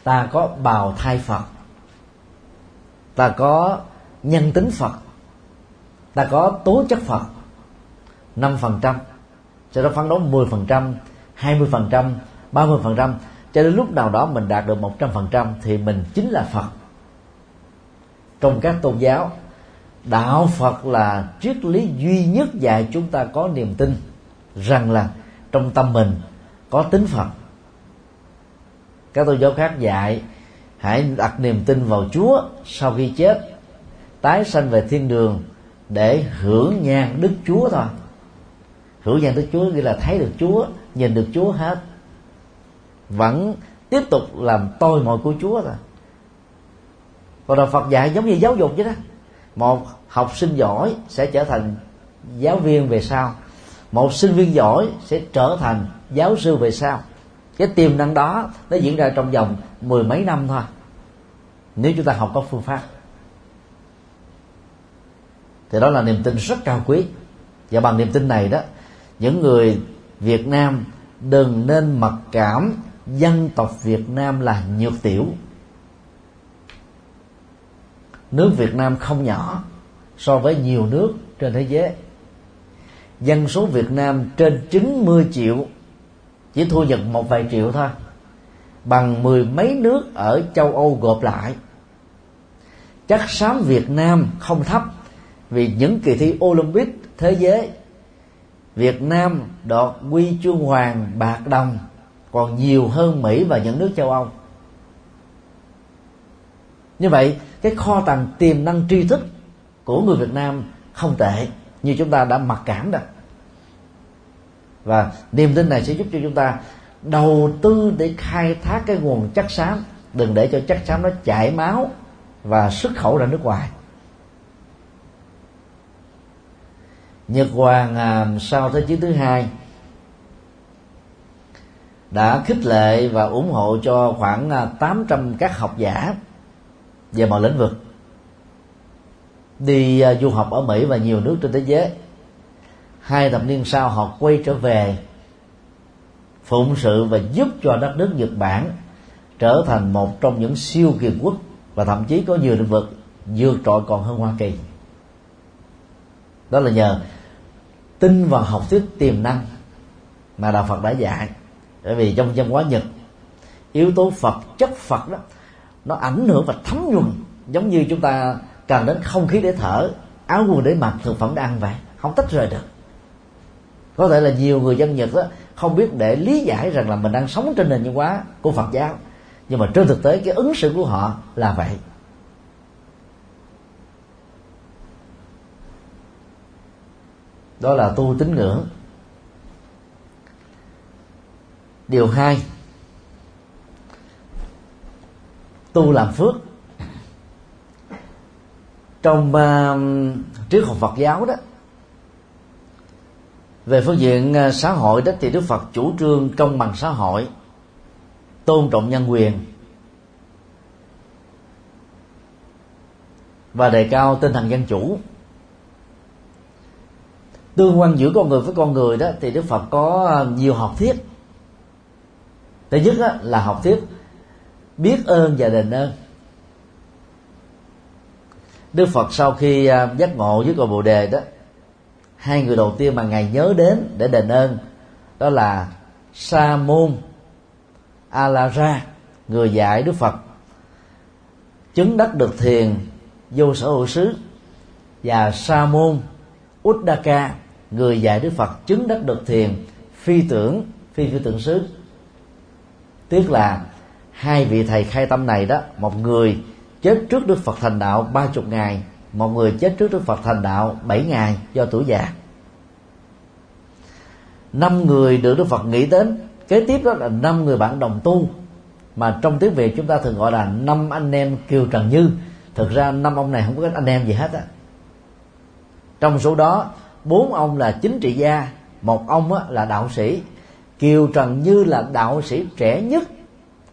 ta có bào thai Phật, ta có nhân tính Phật, ta có tố chất Phật. Năm phần trăm sẽ đó phấn đấu mười phần trăm, hai mươi phần trăm, ba mươi phần trăm, cho đến lúc nào đó mình đạt được một trăm phần trăm thì mình chính là Phật. Trong các tôn giáo, đạo Phật là triết lý duy nhất dạy chúng ta có niềm tin rằng là trong tâm mình có tính Phật. Các tôn giáo khác dạy hãy đặt niềm tin vào Chúa sau khi chết, tái sanh về thiên đường để hưởng nhan Đức Chúa thôi. Hưởng nhan Đức Chúa nghĩa là thấy được Chúa, nhìn được Chúa hết, vẫn tiếp tục làm tôi mọi của Chúa thôi. Còn đạo Phật dạy giống như giáo dục vậy đó. Một học sinh giỏi sẽ trở thành giáo viên về sau, một sinh viên giỏi sẽ trở thành giáo sư về sau. Cái tiềm năng đó nó diễn ra trong vòng mười mấy năm thôi, nếu chúng ta học có phương pháp. Thì đó là niềm tin rất cao quý. Và bằng niềm tin này đó, những người Việt Nam đừng nên mặc cảm dân tộc Việt Nam là nhược tiểu. Nước Việt Nam không nhỏ so với nhiều nước trên thế giới. Dân số Việt Nam trên chín mươi triệu, chỉ thua Nhật một vài triệu thôi, bằng mười mấy nước ở châu Âu gộp lại. Chắc xám Việt Nam không thấp, vì những kỳ thi Olympic thế giới, Việt Nam đoạt huy chương vàng, bạc, đồng còn nhiều hơn Mỹ và những nước châu Âu. Như vậy, cái kho tàng tiềm năng tri thức của người Việt Nam không tệ, như chúng ta đã mặc cảm đâu. Và niềm tin này sẽ giúp cho chúng ta đầu tư để khai thác cái nguồn chất xám, đừng để cho chất xám nó chảy máu và xuất khẩu ra nước ngoài. Nhật Hoàng sau Thế chiến thứ hai đã khích lệ và ủng hộ cho khoảng tám trăm các học giả về mọi lĩnh vực đi du học ở Mỹ và nhiều nước trên thế giới. Hai thập niên sau, họ quay trở về phụng sự và giúp cho đất nước Nhật Bản trở thành một trong những siêu cường quốc, và thậm chí có nhiều lĩnh vực vượt trội còn hơn Hoa Kỳ. Đó là nhờ tin vào học thuyết tiềm năng mà đạo Phật đã dạy. Bởi vì trong văn hóa Nhật, yếu tố Phật, chất Phật đó, nó ảnh hưởng và thấm nhuần, giống như chúng ta cần đến không khí để thở, áo quần để mặc, thực phẩm để ăn vậy, không tách rời được. Có thể là nhiều người dân Nhật đó không biết để lý giải rằng là mình đang sống trên nền văn hóa của Phật giáo, nhưng mà trên thực tế cái ứng xử của họ là vậy. Đó là tu tín ngưỡng. Điều hai, tu làm phước. Trong uh, triết học Phật giáo đó, về phương diện uh, xã hội đó thì Đức Phật chủ trương công bằng xã hội, tôn trọng nhân quyền và đề cao tinh thần dân chủ. Tương quan giữa con người với con người đó thì Đức Phật có nhiều học thuyết. Thứ nhất đó là học thuyết biết ơn và đền ơn. Đức Phật sau khi giác ngộ với cội Bồ Đề đó, hai người đầu tiên mà Ngài nhớ đến để đền ơn đó là Sa môn Alara, người dạy Đức Phật chứng đắc được thiền vô sở hữu xứ, và Sa môn Uddaka, người dạy Đức Phật chứng đắc được thiền phi tưởng phi phi tưởng xứ. Tiếc là hai vị thầy khai tâm này đó, một người chết trước Đức Phật thành đạo ba mươi ngày, một người chết trước Đức Phật thành đạo bảy ngày do tuổi già. Năm người được Đức Phật nghĩ đến kế tiếp đó là năm người bạn đồng tu, mà trong tiếng Việt chúng ta thường gọi là năm anh em Kiều Trần Như. Thực ra năm ông này không có anh em gì hết á. Trong số đó bốn ông là chính trị gia, một ông là đạo sĩ. Kiều Trần Như là đạo sĩ trẻ nhất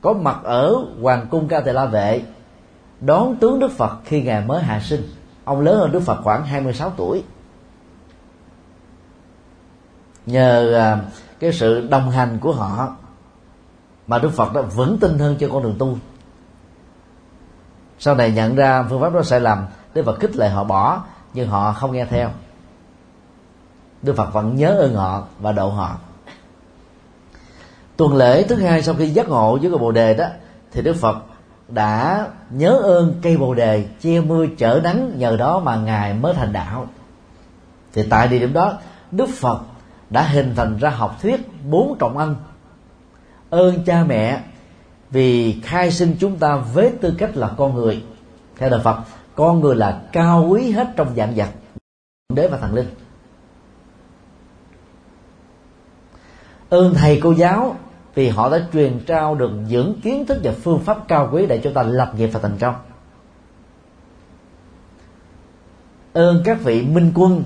có mặt ở Hoàng cung Ca Tỳ La Vệ, đón tướng Đức Phật khi Ngài mới hạ sinh. Ông lớn hơn Đức Phật khoảng hai mươi sáu tuổi. Nhờ cái sự đồng hành của họ mà Đức Phật đã vững tin hơn cho con đường tu. Sau này nhận ra phương pháp đó sai lầm, Đức Phật khích lệ họ bỏ, nhưng họ không nghe theo. Đức Phật vẫn nhớ ơn họ và độ họ. Tuần lễ thứ hai sau khi giác ngộ với cây Bồ Đề đó, thì Đức Phật đã nhớ ơn cây Bồ Đề che mưa chở nắng, nhờ đó mà Ngài mới thành đạo. Thì tại địa điểm đó, Đức Phật đã hình thành ra học thuyết bốn trọng ân. Ơn cha mẹ vì khai sinh chúng ta với tư cách là con người. Theo đạo Phật, con người là cao quý hết trong vạn vật, đế và thần linh. Ơn thầy cô giáo vì họ đã truyền trao được những kiến thức và phương pháp cao quý để chúng ta lập nghiệp và thành công. Ơn các vị minh quân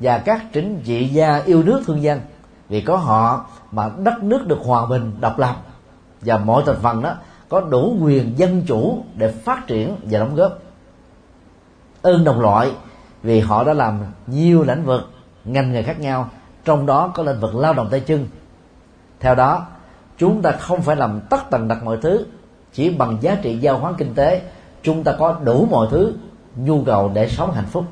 và các chính trị gia yêu nước thương dân, vì có họ mà đất nước được hòa bình, độc lập, và mọi thành phần đó có đủ quyền dân chủ để phát triển và đóng góp. Ơn đồng loại vì họ đã làm nhiều lĩnh vực, ngành nghề khác nhau, trong đó có lĩnh vực lao động tay chân. Theo đó, chúng ta không phải làm tất tần tật mọi thứ, chỉ bằng giá trị giao hoán kinh tế, chúng ta có đủ mọi thứ nhu cầu để sống hạnh phúc.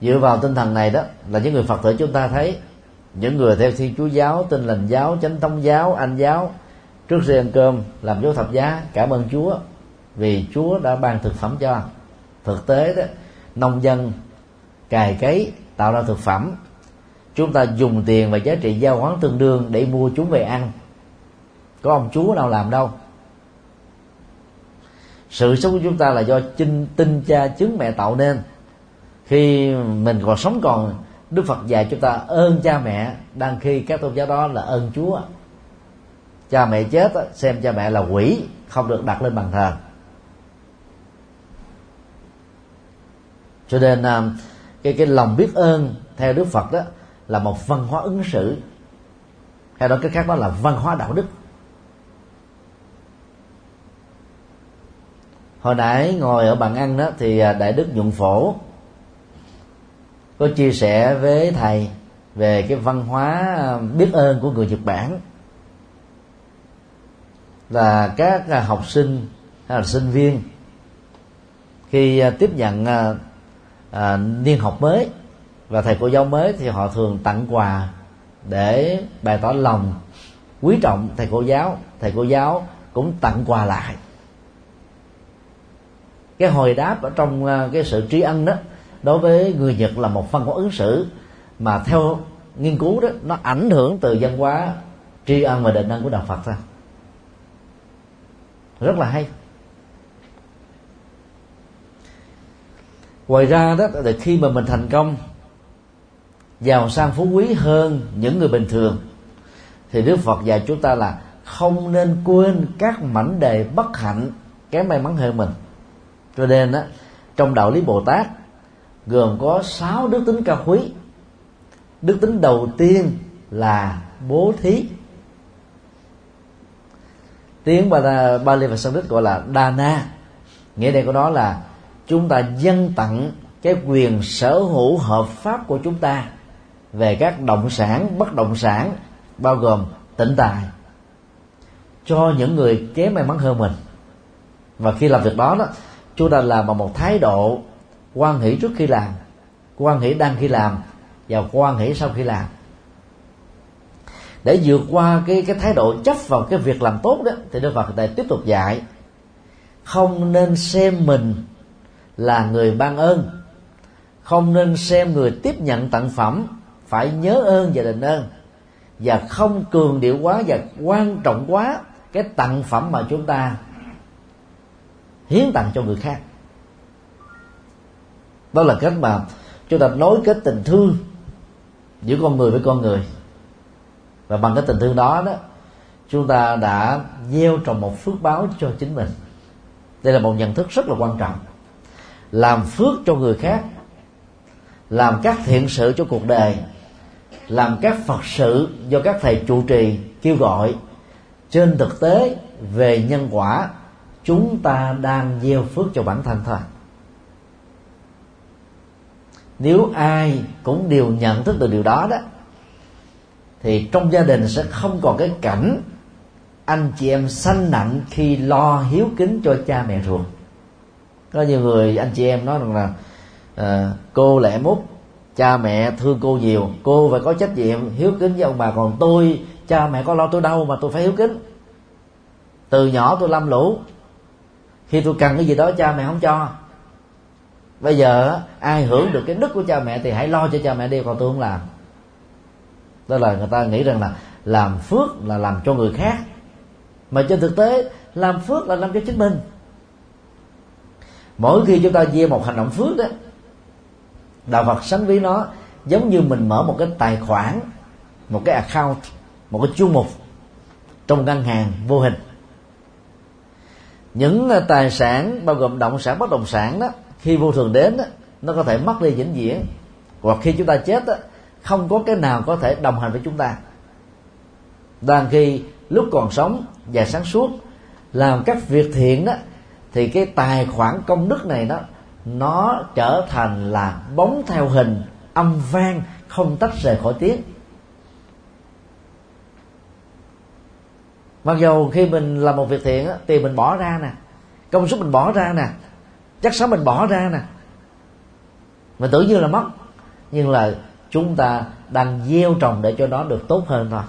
Dựa vào tinh thần này đó là những người Phật tử chúng ta thấy, những người theo Thiên Chúa giáo, Tin Lành giáo, Chánh Thống giáo, Anh giáo, trước khi ăn cơm làm dấu thập giá cảm ơn Chúa vì Chúa đã ban thực phẩm cho. Thực tế đó, nông dân cày cấy tạo ra thực phẩm, chúng ta dùng tiền và giá trị giao hoán tương đương để mua chúng về ăn. Có ông Chúa nào làm đâu. Sự sống của chúng ta là do chinh tinh cha trứng mẹ tạo nên. Khi mình còn sống còn, Đức Phật dạy chúng ta ơn cha mẹ, đang khi các tôn giáo đó là ơn Chúa. Cha mẹ chết xem cha mẹ là quỷ, không được đặt lên bàn thờ. Cho nên cái cái lòng biết ơn theo Đức Phật đó là một văn hóa ứng xử, hay nói cách khác đó là văn hóa đạo đức. Hồi nãy ngồi ở bàn ăn đó thì Đại đức Nhuận Phổ có chia sẻ với thầy về cái văn hóa biết ơn của người Nhật Bản, là các học sinh hay là sinh viên khi tiếp nhận à, niên học mới và thầy cô giáo mới thì họ thường tặng quà để bày tỏ lòng quý trọng thầy cô giáo. Thầy cô giáo cũng tặng quà lại. Cái hồi đáp ở trong cái sự tri ân đó đối với người Nhật là một văn hóa ứng xử mà theo nghiên cứu đó nó ảnh hưởng từ văn hóa tri ân và đền ơn của đạo Phật ra, rất là hay. Ngoài ra đó, thì khi mà mình thành công, giàu sang phú quý hơn những người bình thường, thì Đức Phật dạy chúng ta là không nên quên các mảnh đề bất hạnh kém may mắn hơn mình. Cho nên đó, trong đạo lý Bồ Tát gồm có sáu đức tính cao quý. Đức tính đầu tiên là bố thí, tiếng Bali và Sanskrit gọi là Dana. Nghĩa đen của nó là chúng ta dâng tặng cái quyền sở hữu hợp pháp của chúng ta về các động sản, bất động sản, bao gồm tịnh tài, cho những người kém may mắn hơn mình. Và khi làm việc đó, đó chúng ta làm bằng một thái độ hoan hỷ trước khi làm, hoan hỷ đang khi làm và hoan hỷ sau khi làm. Để vượt qua cái cái thái độ chấp vào cái việc làm tốt đó, thì Đức Phật tiếp tục dạy không nên xem mình là người ban ơn, không nên xem người tiếp nhận tặng phẩm phải nhớ ơn và đền ơn, và không cường điệu quá và quan trọng quá cái tặng phẩm mà chúng ta hiến tặng cho người khác. Đó là cách mà chúng ta nối kết tình thương giữa con người với con người, và bằng cái tình thương đó đó chúng ta đã gieo trồng một phước báo cho chính mình. Đây là một nhận thức rất là quan trọng. Làm phước cho người khác, làm các thiện sự cho cuộc đời, làm các Phật sự do các thầy trụ trì kêu gọi, trên thực tế về nhân quả chúng ta đang gieo phước cho bản thân thôi. Nếu ai cũng đều nhận thức được điều đó đó, thì trong gia đình sẽ không còn cái cảnh anh chị em sanh nặng khi lo hiếu kính cho cha mẹ ruột. Có nhiều người anh chị em nói rằng là à, cô lẻ mút, cha mẹ thương cô nhiều, cô phải có trách nhiệm hiếu kính với ông bà, còn tôi, cha mẹ có lo tôi đâu mà tôi phải hiếu kính. Từ nhỏ tôi lam lũ, khi tôi cần cái gì đó cha mẹ không cho. Bây giờ ai hưởng được cái đức của cha mẹ thì hãy lo cho cha mẹ đi, còn tôi không làm. Đó là người ta nghĩ rằng là làm phước là làm cho người khác, mà trên thực tế làm phước là làm cho chính mình. Mỗi khi chúng ta gieo một hành động phước đó, đạo Phật sánh ví nó giống như mình mở một cái tài khoản, một cái account, một cái chương mục trong ngân hàng vô hình. Những tài sản bao gồm động sản, bất động sản đó, khi vô thường đến đó, nó có thể mất đi vĩnh viễn, hoặc khi chúng ta chết đó, không có cái nào có thể đồng hành với chúng ta. Đang khi lúc còn sống và sáng suốt làm các việc thiện đó, thì cái tài khoản công đức này đó, nó trở thành là bóng theo hình, âm vang không tách rời khỏi tiếng. Mặc dù khi mình làm một việc thiện đó, tiền mình bỏ ra nè, công sức mình bỏ ra nè, chắc chắn mình bỏ ra nè, mình tưởng như là mất, nhưng là chúng ta đang gieo trồng để cho nó được tốt hơn thôi.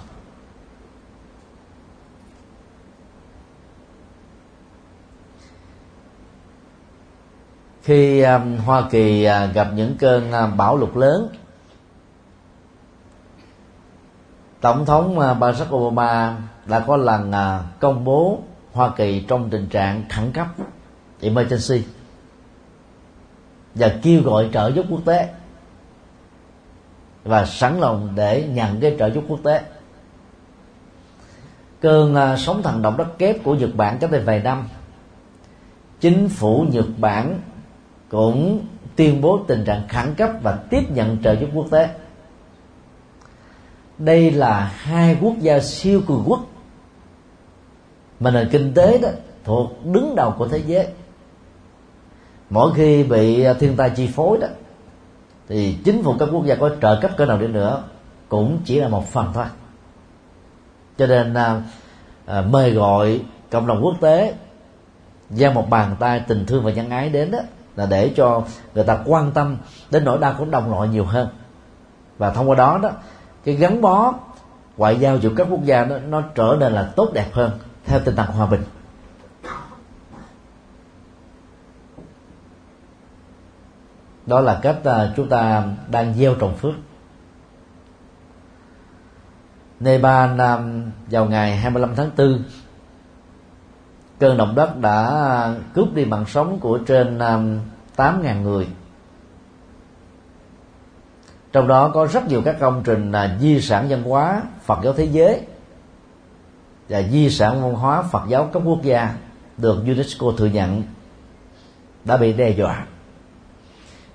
Khi um, Hoa Kỳ uh, gặp những cơn uh, bão lụt lớn, Tổng thống uh, Barack Obama đã có lần uh, công bố Hoa Kỳ trong tình trạng khẩn cấp, emergency, và kêu gọi trợ giúp quốc tế, và sẵn lòng để nhận cái trợ giúp quốc tế. Cơn uh, sóng thần động đất kép của Nhật Bản cách đây vài năm, chính phủ Nhật Bản cũng tuyên bố tình trạng khẩn cấp và tiếp nhận trợ giúp quốc tế. Đây là hai quốc gia siêu cường quốc mà nền kinh tế đó thuộc đứng đầu của thế giới. Mỗi khi bị thiên tai chi phối đó, thì chính phủ các quốc gia có trợ cấp cỡ nào đi nữa cũng chỉ là một phần thôi. Cho nên à, mời gọi cộng đồng quốc tế giao một bàn tay tình thương và nhân ái đến đó, là để cho người ta quan tâm đến nỗi đau của đồng loại nhiều hơn. Và thông qua đó đó, cái gắn bó ngoại giao giữa các quốc gia đó, nó trở nên là tốt đẹp hơn theo tinh thần hòa bình. Đó là cách chúng ta đang gieo trồng phước. Nepal vào ngày hai mươi lăm tháng tư, cơn động đất đã cướp đi mạng sống của trên tám nghìn người. Trong đó có rất nhiều các công trình là di sản văn hóa Phật giáo thế giới và di sản văn hóa Phật giáo cấp quốc gia được UNESCO thừa nhận đã bị đe dọa.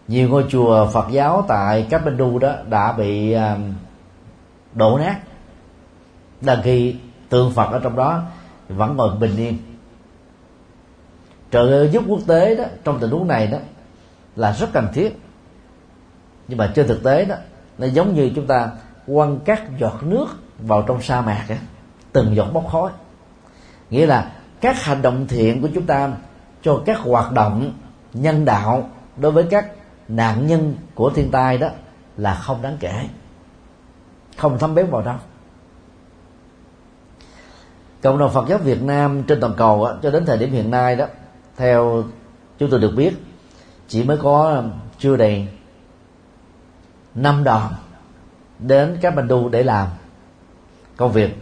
Nhiều ngôi chùa Phật giáo tại Kathmandu đó đã bị đổ nát, đang khi tượng Phật ở trong đó vẫn còn bình yên. Trợ giúp quốc tế đó trong tình huống này đó là rất cần thiết, nhưng mà trên thực tế đó nó giống như chúng ta quăng các giọt nước vào trong sa mạc ấy, từng giọt bốc khói. Nghĩa là các hành động thiện của chúng ta cho các hoạt động nhân đạo đối với các nạn nhân của thiên tai đó là không đáng kể, không thấm bén vào đâu. Cộng đồng Phật giáo Việt Nam trên toàn cầu đó, cho đến thời điểm hiện nay đó, theo chúng tôi được biết, chỉ mới có chưa đầy năm đoàn đến Kathmandu để làm công việc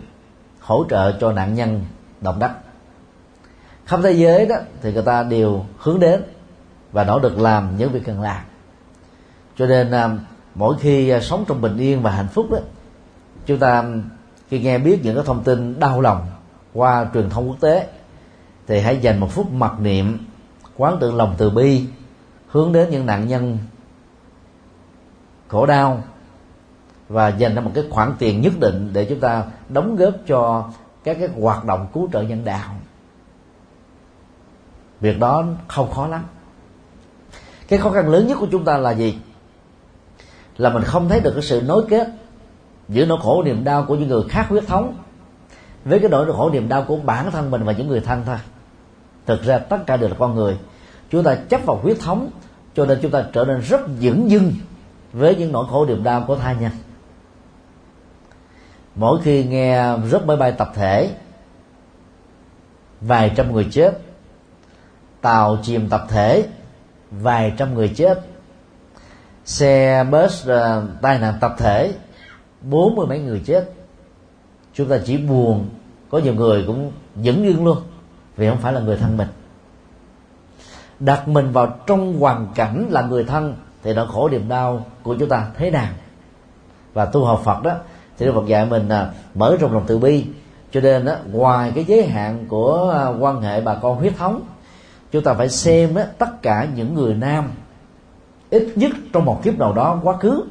hỗ trợ cho nạn nhân động đất. Khắp thế giới đó thì người ta đều hướng đến và nỗ lực làm những việc cần làm. Cho nên mỗi khi sống trong bình yên và hạnh phúc đó, chúng ta khi nghe biết những cái thông tin đau lòng qua truyền thông quốc tế thì hãy dành một phút mặc niệm, quán tưởng lòng từ bi hướng đến những nạn nhân khổ đau và dành ra một cái khoản tiền nhất định để chúng ta đóng góp cho các cái hoạt động cứu trợ nhân đạo. Việc đó không khó lắm. Cái khó khăn lớn nhất của chúng ta là gì? Là mình không thấy được cái sự nối kết giữa nỗi khổ niềm đau của những người khác huyết thống với cái nỗi khổ niềm đau của bản thân mình và những người thân thôi. Thực ra tất cả đều là con người. Chúng ta chấp vào huyết thống cho nên chúng ta trở nên rất dửng dưng với những nỗi khổ niềm đau của tha nhân. Mỗi khi nghe rớt máy bay tập thể, vài trăm người chết, tàu chìm tập thể, vài trăm người chết, xe bus uh, tai nạn tập thể, bốn mươi mấy người chết, chúng ta chỉ buồn. Có nhiều người cũng dửng dưng luôn vì không phải là người thân mình. Đặt mình vào trong hoàn cảnh là người thân thì nỗi khổ niềm đau của chúng ta thế nào? Và tu học Phật đó thì Phật dạy mình uh, mở rộng lòng từ bi. Cho nên uh, ngoài cái giới hạn của uh, quan hệ bà con huyết thống, chúng ta phải xem á, tất cả những người nam ít nhất trong một kiếp nào đó quá khứ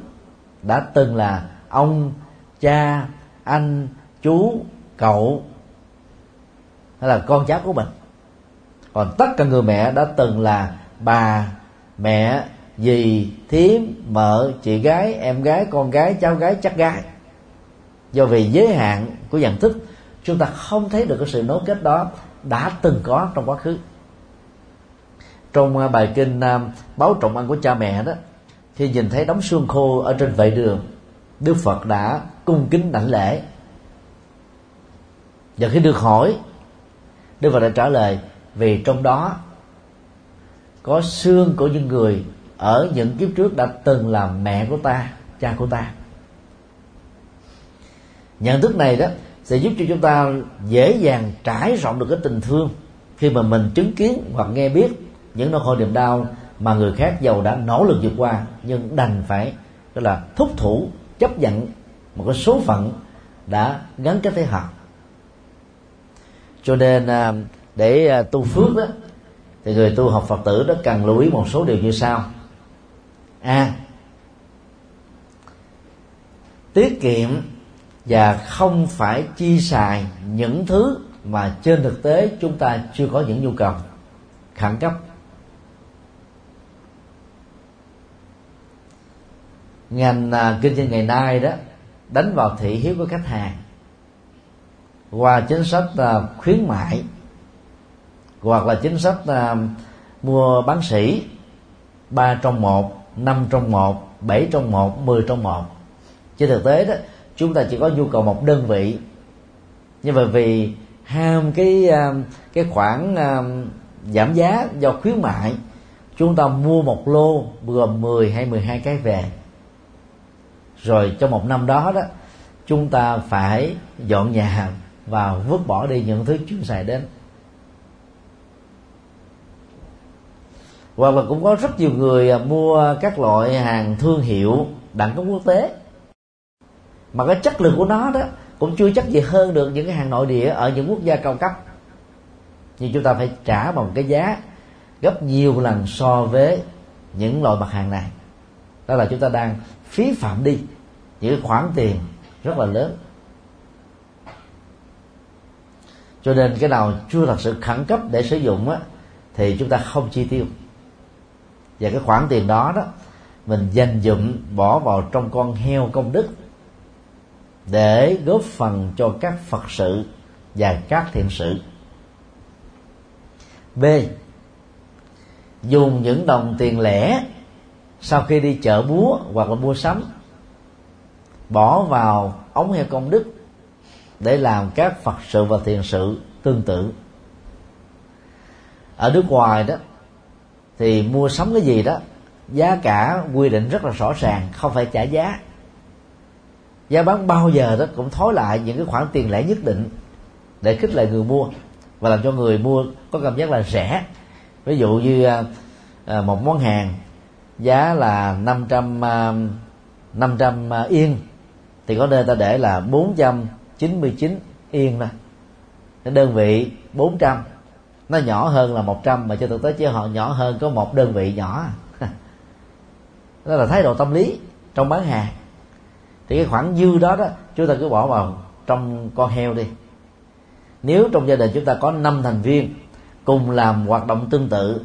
đã từng là ông, cha, anh, chú, cậu hay là con cháu của mình. Còn tất cả người mẹ đã từng là bà, mẹ, dì, thím, mợ, chị gái, em gái, con gái, cháu gái, chắc gái. Do vì giới hạn của nhận thức, chúng ta không thấy được cái sự nối kết đó đã từng có trong quá khứ. Trong bài kinh Báo Trọng Ăn của Cha Mẹ đó, khi nhìn thấy đống xương khô ở trên vệ đường, Đức Phật đã cung kính đảnh lễ. Và khi được hỏi, Đức Phật đã trả lời vì trong đó có xương của những người ở những kiếp trước đã từng là mẹ của ta, cha của ta. Nhận thức này đó sẽ giúp cho chúng ta dễ dàng trải rộng được cái tình thương khi mà mình chứng kiến hoặc nghe biết những nỗi khổ niềm đau mà người khác giàu đã nỗ lực vượt qua nhưng đành phải tức là thúc thủ chấp nhận một cái số phận đã gắn kết với họ. Cho nên để tu phước đó thì người tu học Phật tử đó cần lưu ý một số điều như sau. A. À, tiết kiệm và không phải chi xài những thứ mà trên thực tế chúng ta chưa có những nhu cầu khẩn cấp. Ngành kinh doanh ngày nay đó đánh vào thị hiếu của khách hàng qua chính sách khuyến mại hoặc là chính sách mua bán sỉ ba trong một, năm trong một, bảy trong một, mười trong một. Trên thực tế đó chúng ta chỉ có nhu cầu một đơn vị, nhưng mà vì ham cái, cái khoản giảm giá do khuyến mại, chúng ta mua một lô gồm mười hay mười hai cái về. Rồi trong một năm đó đó chúng ta phải dọn nhà và vứt bỏ đi những thứ chuyên xài đến. Hoặc là cũng có rất nhiều người mua các loại hàng thương hiệu đẳng cấp quốc tế, mà cái chất lượng của nó đó cũng chưa chắc gì hơn được những cái hàng nội địa ở những quốc gia cao cấp, nhưng chúng ta phải trả bằng cái giá gấp nhiều lần so với những loại mặt hàng này. Đó là chúng ta đang phí phạm đi những khoản tiền rất là lớn. Cho nên cái nào chưa thật sự khẩn cấp để sử dụng á, thì chúng ta không chi tiêu, và cái khoản tiền đó đó mình dành dụm bỏ vào trong con heo công đức để góp phần cho các Phật sự và các thiện sự. B. Dùng những đồng tiền lẻ sau khi đi chợ búa hoặc là mua sắm bỏ vào ống heo công đức để làm các Phật sự và thiện sự tương tự. Ở nước ngoài đó thì mua sắm cái gì đó giá cả quy định rất là rõ ràng, không phải trả giá, giá bán bao giờ đó cũng thối lại những cái khoản tiền lẻ nhất định để khích lệ người mua và làm cho người mua có cảm giác là rẻ. Ví dụ như à, một món hàng giá là năm trăm năm trăm yên thì có nơi ta để là bốn trăm chín mươi chín yên đó, đơn vị bốn trăm nó nhỏ hơn là một trăm, mà cho thực tế chứ họ nhỏ hơn có một đơn vị nhỏ. Đó là thái độ tâm lý trong bán hàng. Thì cái khoản dư đó đó chúng ta cứ bỏ vào trong con heo đi. Nếu trong gia đình chúng ta có năm thành viên cùng làm hoạt động tương tự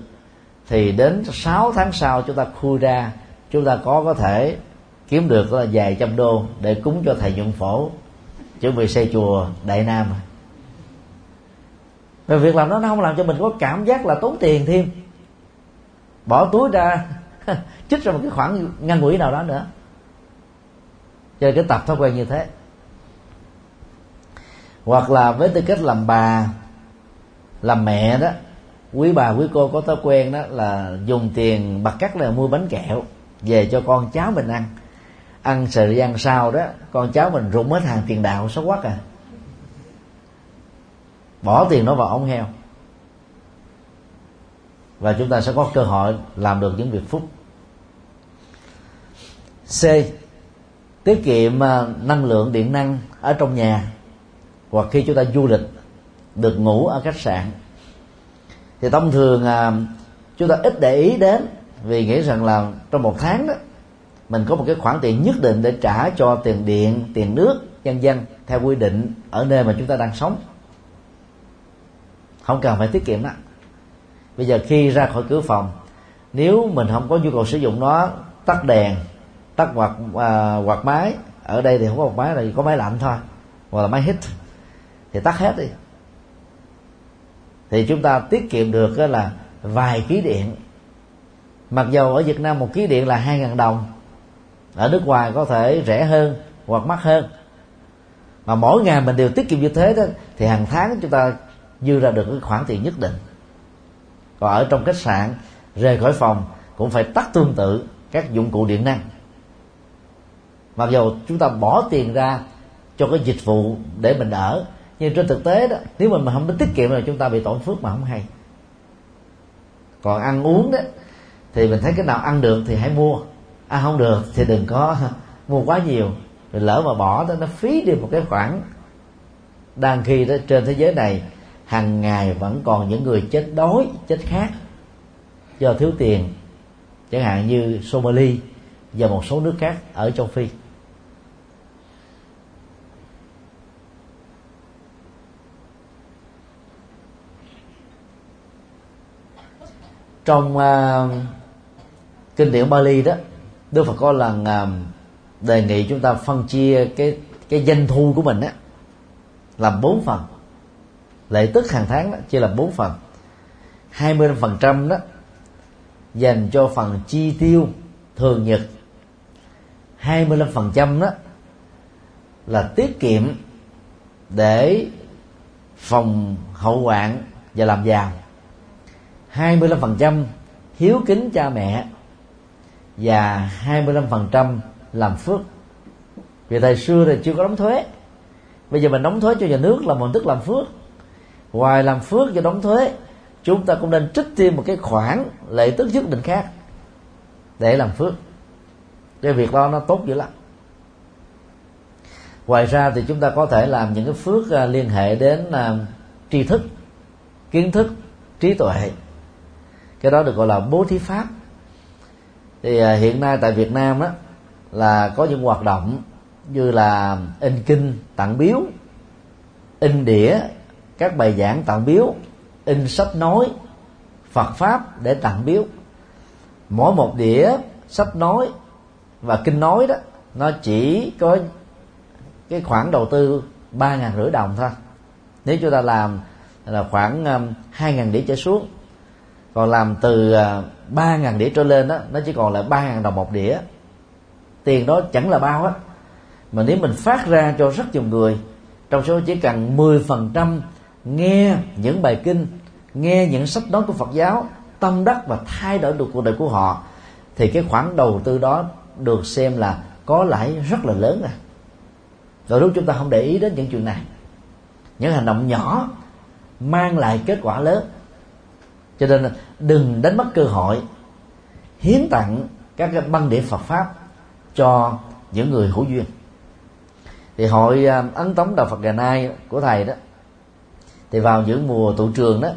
thì đến sáu tháng sau chúng ta khui ra, chúng ta có có thể kiếm được là vài trăm đô để cúng cho thầy Nhuận Phổ chuẩn bị xây chùa Đại Nam. Và việc làm đó nó không làm cho mình có cảm giác là tốn tiền thêm, bỏ túi ra chích ra một cái khoản ngăn quỹ nào đó nữa. Cho nên cái tập thói quen như thế. Hoặc là với tư cách làm bà, làm mẹ đó, quý bà quý cô có thói quen đó là dùng tiền bạc cắt là mua bánh kẹo về cho con cháu mình ăn. Ăn thời gian sau đó con cháu mình rụng hết hàng tiền đạo, xấu quá à, bỏ tiền nó vào ống heo. Và chúng ta sẽ có cơ hội làm được những việc phúc. C. Tiết kiệm năng lượng điện năng ở trong nhà, hoặc khi chúng ta du lịch được ngủ ở khách sạn thì thông thường chúng ta ít để ý đến, vì nghĩ rằng là trong một tháng đó mình có một cái khoản tiền nhất định để trả cho tiền điện, tiền nước vân vân theo quy định ở nơi mà chúng ta đang sống, không cần phải tiết kiệm đó. Bây giờ khi ra khỏi cửa phòng, nếu mình không có nhu cầu sử dụng nó, tắt đèn, tắt quạt, à, quạt máy. Ở đây thì không có quạt máy, là có máy lạnh thôi, hoặc là máy hít, thì tắt hết đi. Thì chúng ta tiết kiệm được là vài ký điện. Mặc dù ở Việt Nam một ký điện là hai nghìn đồng, ở nước ngoài có thể rẻ hơn hoặc mắc hơn, mà mỗi ngày mình đều tiết kiệm như thế đó thì hàng tháng chúng ta dư ra được cái khoản tiền nhất định. Còn ở trong khách sạn, rời khỏi phòng cũng phải tắt tương tự các dụng cụ điện năng. Mặc dù chúng ta bỏ tiền ra cho cái dịch vụ để mình ở, nhưng trên thực tế đó, nếu mình mà không biết tiết kiệm là chúng ta bị tổn phước mà không hay. Còn ăn uống đó thì mình thấy cái nào ăn được thì hãy mua, ăn à, không được thì đừng có mua quá nhiều, rồi lỡ mà bỏ đó nó phí đi một cái khoản. Đang khi đó trên thế giới này hàng ngày vẫn còn những người chết đói, chết khát do thiếu tiền, chẳng hạn như Somali và một số nước khác ở châu Phi. Trong uh, kinh điển Bali đó, Đức Phật có lần uh, đề nghị chúng ta phân chia cái cái doanh thu của mình á làm bốn phần. Lệ tức hàng tháng đó chia làm bốn phần. Hai mươi phần trăm đó dành cho phần chi tiêu thường nhật, hai mươi lăm phần trăm đó là tiết kiệm để phòng hậu hoạn và làm giàu, hai mươi lăm phần trăm hiếu kính cha mẹ và hai mươi lăm phần trăm làm phước. Vì thời xưa thì chưa có đóng thuế, bây giờ mình đóng thuế cho nhà nước là mình tức làm phước. Ngoài làm phước cho đóng thuế, chúng ta cũng nên trích thêm một cái khoản lệ tức nhất định khác để làm phước. Cái việc đó nó tốt dữ lắm. Ngoài ra thì chúng ta có thể làm những cái phước liên hệ đến uh, tri thức, kiến thức, trí tuệ. Cái đó được gọi là bố thí pháp. Thì uh, hiện nay tại Việt Nam đó là có những hoạt động như là in kinh tặng biếu, in đĩa các bài giảng tặng biếu, in sách nói Phật pháp để tặng biếu. Mỗi một đĩa sách nói và kinh nói đó, nó chỉ có cái khoản đầu tư ba ngàn rưỡi đồng thôi. Nếu chúng ta làm là khoảng hai ngàn đĩa trở xuống, còn làm từ ba ngàn đĩa trở lên đó, nó chỉ còn lại ba ngàn đồng một đĩa. Tiền đó chẳng là bao á, mà nếu mình phát ra cho rất nhiều người, trong số chỉ cần mười phần trăm nghe những bài kinh, nghe những sách nói của Phật giáo, tâm đắc và thay đổi được cuộc đời của họ, thì cái khoản đầu tư đó được xem là có lãi rất là lớn à. Rồi lúc chúng ta không để ý đến những chuyện này, những hành động nhỏ mang lại kết quả lớn. Cho nên đừng đánh mất cơ hội hiến tặng các cái băng đĩa Phật pháp cho những người hữu duyên. Thì hội ấn tống đạo Phật ngày nay của thầy đó, thì vào những mùa tụ trường đó,